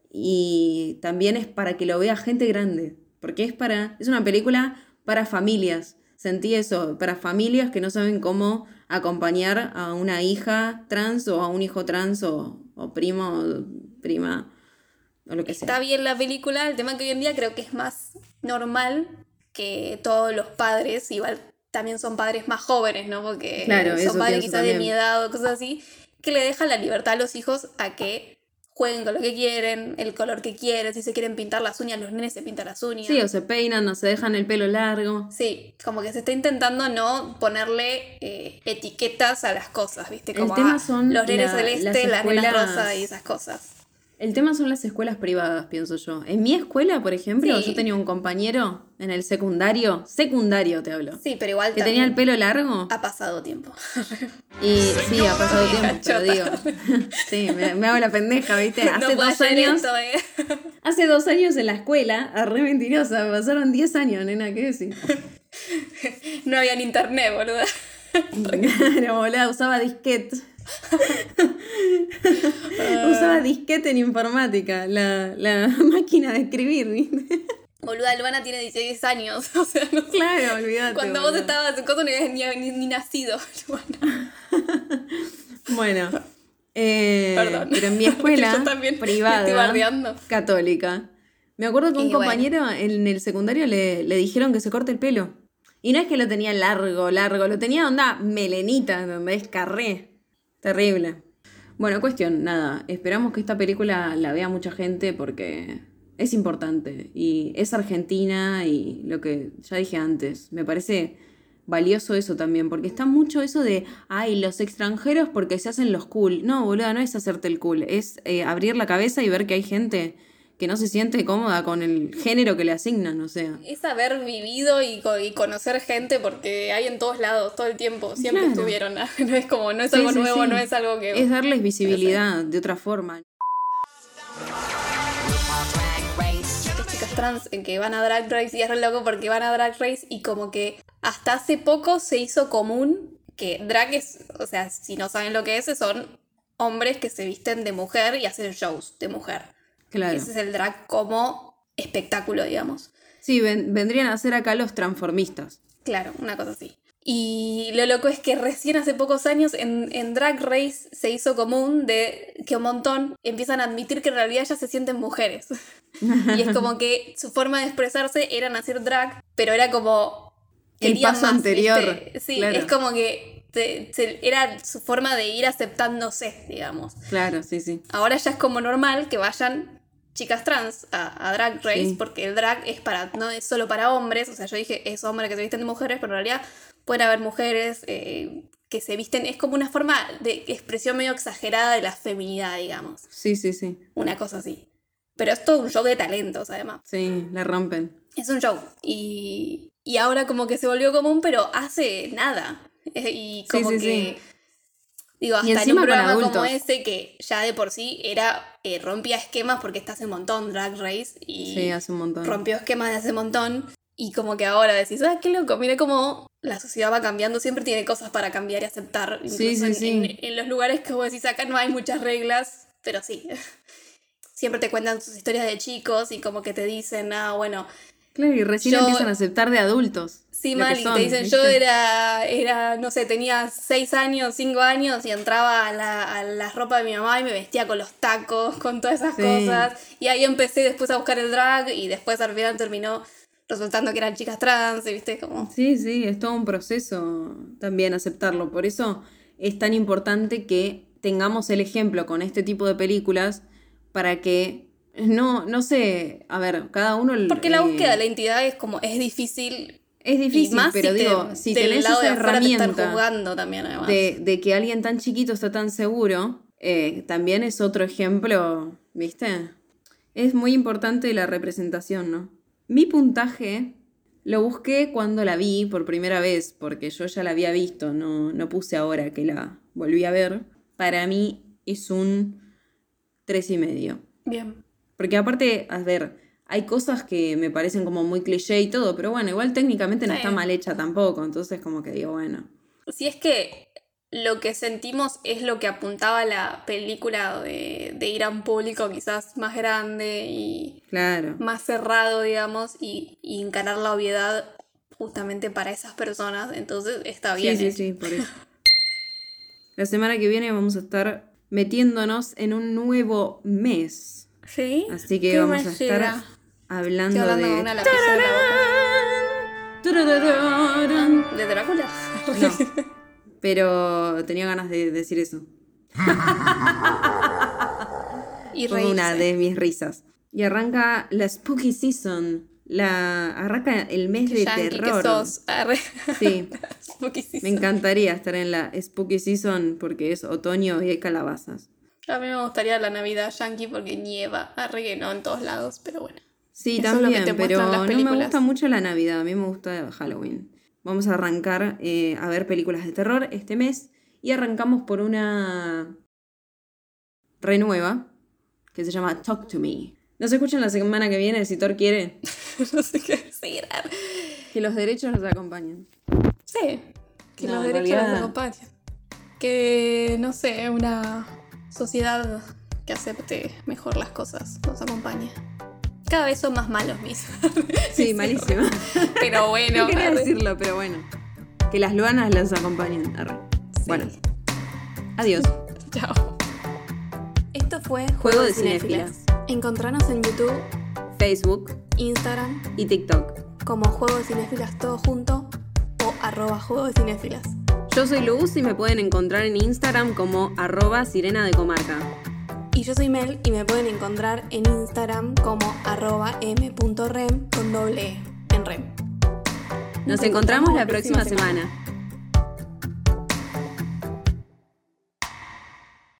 Y también es para que lo vea gente grande, porque es una película para familias, sentí eso, para familias que no saben cómo acompañar a una hija trans o a un hijo trans o primo o prima o lo que sea. Está bien la película, el tema que hoy en día creo que es más normal que todos los padres, igual también son padres más jóvenes, ¿no? Porque claro, son padres quizás también de mi edad o cosas así, que le dejan la libertad a los hijos a que jueguen con lo que quieren, el color que quieren, si se quieren pintar las uñas, los nenes se pintan las uñas. Sí, o se peinan, o se dejan el pelo largo. Sí, como que se está intentando no ponerle etiquetas a las cosas, ¿viste? Como el tema son los nenes celeste, las nenas rosa y esas cosas. El tema son las escuelas privadas, pienso yo. En mi escuela, por ejemplo, yo tenía un compañero en el secundario te hablo. Sí, pero igual que tenía el pelo largo. Ha pasado tiempo. Y sí, ha pasado tiempo, pero digo. Sí, me hago la pendeja, ¿viste? Hace 2 años. Hace 2 años en la escuela, re mentirosa, pasaron 10 años, nena, ¿qué decís? No había ni internet, boluda. Claro, boluda, usaba disquete. Usaba disquete en informática, la máquina de escribir. Boluda, Luana tiene 16 años, o sea, no, claro, olvídate. Cuando boluda. Vos estabas en cosas no habías ni nacido, Luana. Bueno, perdón. Pero en mi escuela privada católica, me acuerdo que un compañero en el secundario le dijeron que se corte el pelo. Y no es que lo tenía largo, lo tenía onda melenita, donde es carré. Terrible. Bueno, cuestión, nada. Esperamos que esta película la vea mucha gente porque es importante. Y es argentina y lo que ya dije antes. Me parece valioso eso también. Porque está mucho eso de, ay, los extranjeros porque se hacen los cool. No, boluda, no es hacerte el cool. Es abrir la cabeza y ver que hay gente que no se siente cómoda con el género que le asignan, o sea. Es haber vivido y conocer gente porque hay en todos lados, todo el tiempo, siempre estuvieron. No es como, no es algo nuevo, no es algo que... Es darles visibilidad de otra forma. Estas chicas trans que van a Drag Race, y es re loco porque van a Drag Race y como que hasta hace poco se hizo común que drag es, o sea, si no saben lo que es, son hombres que se visten de mujer y hacen shows de mujer. Claro. Ese es el drag como espectáculo, digamos. Sí, vendrían a ser acá los transformistas. Claro, una cosa así. Y lo loco es que recién hace pocos años en Drag Race se hizo común de que un montón empiezan a admitir que en realidad ya se sienten mujeres. Y es como que su forma de expresarse era hacer drag, pero era como... El paso más, anterior. ¿Viste? Sí, claro. Es como que... era su forma de ir aceptándose, digamos. Claro, sí. Ahora ya es como normal que vayan chicas trans a Drag Race, porque el drag no es solo para hombres, o sea, yo dije, es hombre que se visten de mujeres, pero en realidad pueden haber mujeres que se visten, es como una forma de expresión medio exagerada de la feminidad, digamos. Sí. Una cosa así. Pero es todo un show de talentos, además. Sí, la rompen. Es un show. Y ahora como que se volvió común, pero hace nada. Y como sí. Digo, hasta en un programa como ese, que ya de por sí era rompía esquemas, porque está hace un montón Drag Race. Y sí, hace un montón. Rompió esquemas de hace un montón. Y como que ahora decís, ah, qué loco, mira cómo la sociedad va cambiando, siempre tiene cosas para cambiar y aceptar. Incluso en los lugares que vos decís, acá no hay muchas reglas, pero sí. Siempre te cuentan sus historias de chicos y como que te dicen, ah, bueno... Claro, y recién empiezan a aceptar de adultos. Sí, mal, y te dicen, ¿viste? Yo era, no sé, tenía 6 años, 5 años, y entraba a la ropa de mi mamá y me vestía con los tacos, con todas esas cosas. Y ahí empecé después a buscar el drag, y después al final terminó resultando que eran chicas trans, ¿viste? Como... Sí, es todo un proceso también aceptarlo. Por eso es tan importante que tengamos el ejemplo con este tipo de películas para que... No sé, a ver, cada uno... Porque la búsqueda de la entidad es difícil. Es difícil, más pero si tenés esa herramienta te jugando también, además. De que alguien tan chiquito está tan seguro, también es otro ejemplo, ¿viste? Es muy importante la representación, ¿no? Mi puntaje lo busqué cuando la vi por primera vez, porque yo ya la había visto, no puse ahora que la volví a ver. Para mí es un 3,5. Bien. Porque aparte, a ver, hay cosas que me parecen como muy cliché y todo, pero bueno, igual técnicamente no está mal hecha tampoco, entonces como que digo, bueno. Si es que lo que sentimos es lo que apuntaba la película de ir a un público quizás más grande y más cerrado, digamos, y encarar la obviedad justamente para esas personas, entonces está bien. Sí, por eso. La semana que viene vamos a estar metiéndonos en un nuevo mes. ¿Sí? Así que vamos a estar hablando de... Una lapicera en la boca. ¿De Drácula? No, pero tenía ganas de decir eso. Y reírse. Una de mis risas. Y arranca la Spooky Season. Arranca el mes de terror. Sos. Sí. Spooky Season. Me encantaría estar en la Spooky Season porque es otoño y hay calabazas. A mí me gustaría la Navidad yankee porque nieva, no en todos lados, pero bueno. Sí, también, pero no me gusta mucho la Navidad, a mí me gusta Halloween. Vamos a arrancar a ver películas de terror este mes y arrancamos por una renueva que se llama Talk to Me. Nos escuchan la semana que viene, si Thor quiere. No sé qué decir. Que los derechos nos acompañen. Sí, que los derechos nos acompañen. Que, no sé, una... sociedad que acepte mejor las cosas nos acompaña. Cada vez son más malos mis. Sí, malísimo. Pero bueno. No quería decirlo, pero bueno. Que las luanas las acompañen. Sí. Bueno. Adiós. Chao. Esto fue Juego de Cinéfilas. Encontranos en YouTube, Facebook, Instagram y TikTok como Juego de Cinéfilas todo junto o @JuegoDeCinéfilas. Yo soy Luz y me pueden encontrar en Instagram como @sirenadecomarca. Y yo soy Mel y me pueden encontrar en Instagram como @m.rem con doble E en rem. Nos encontramos la próxima semana.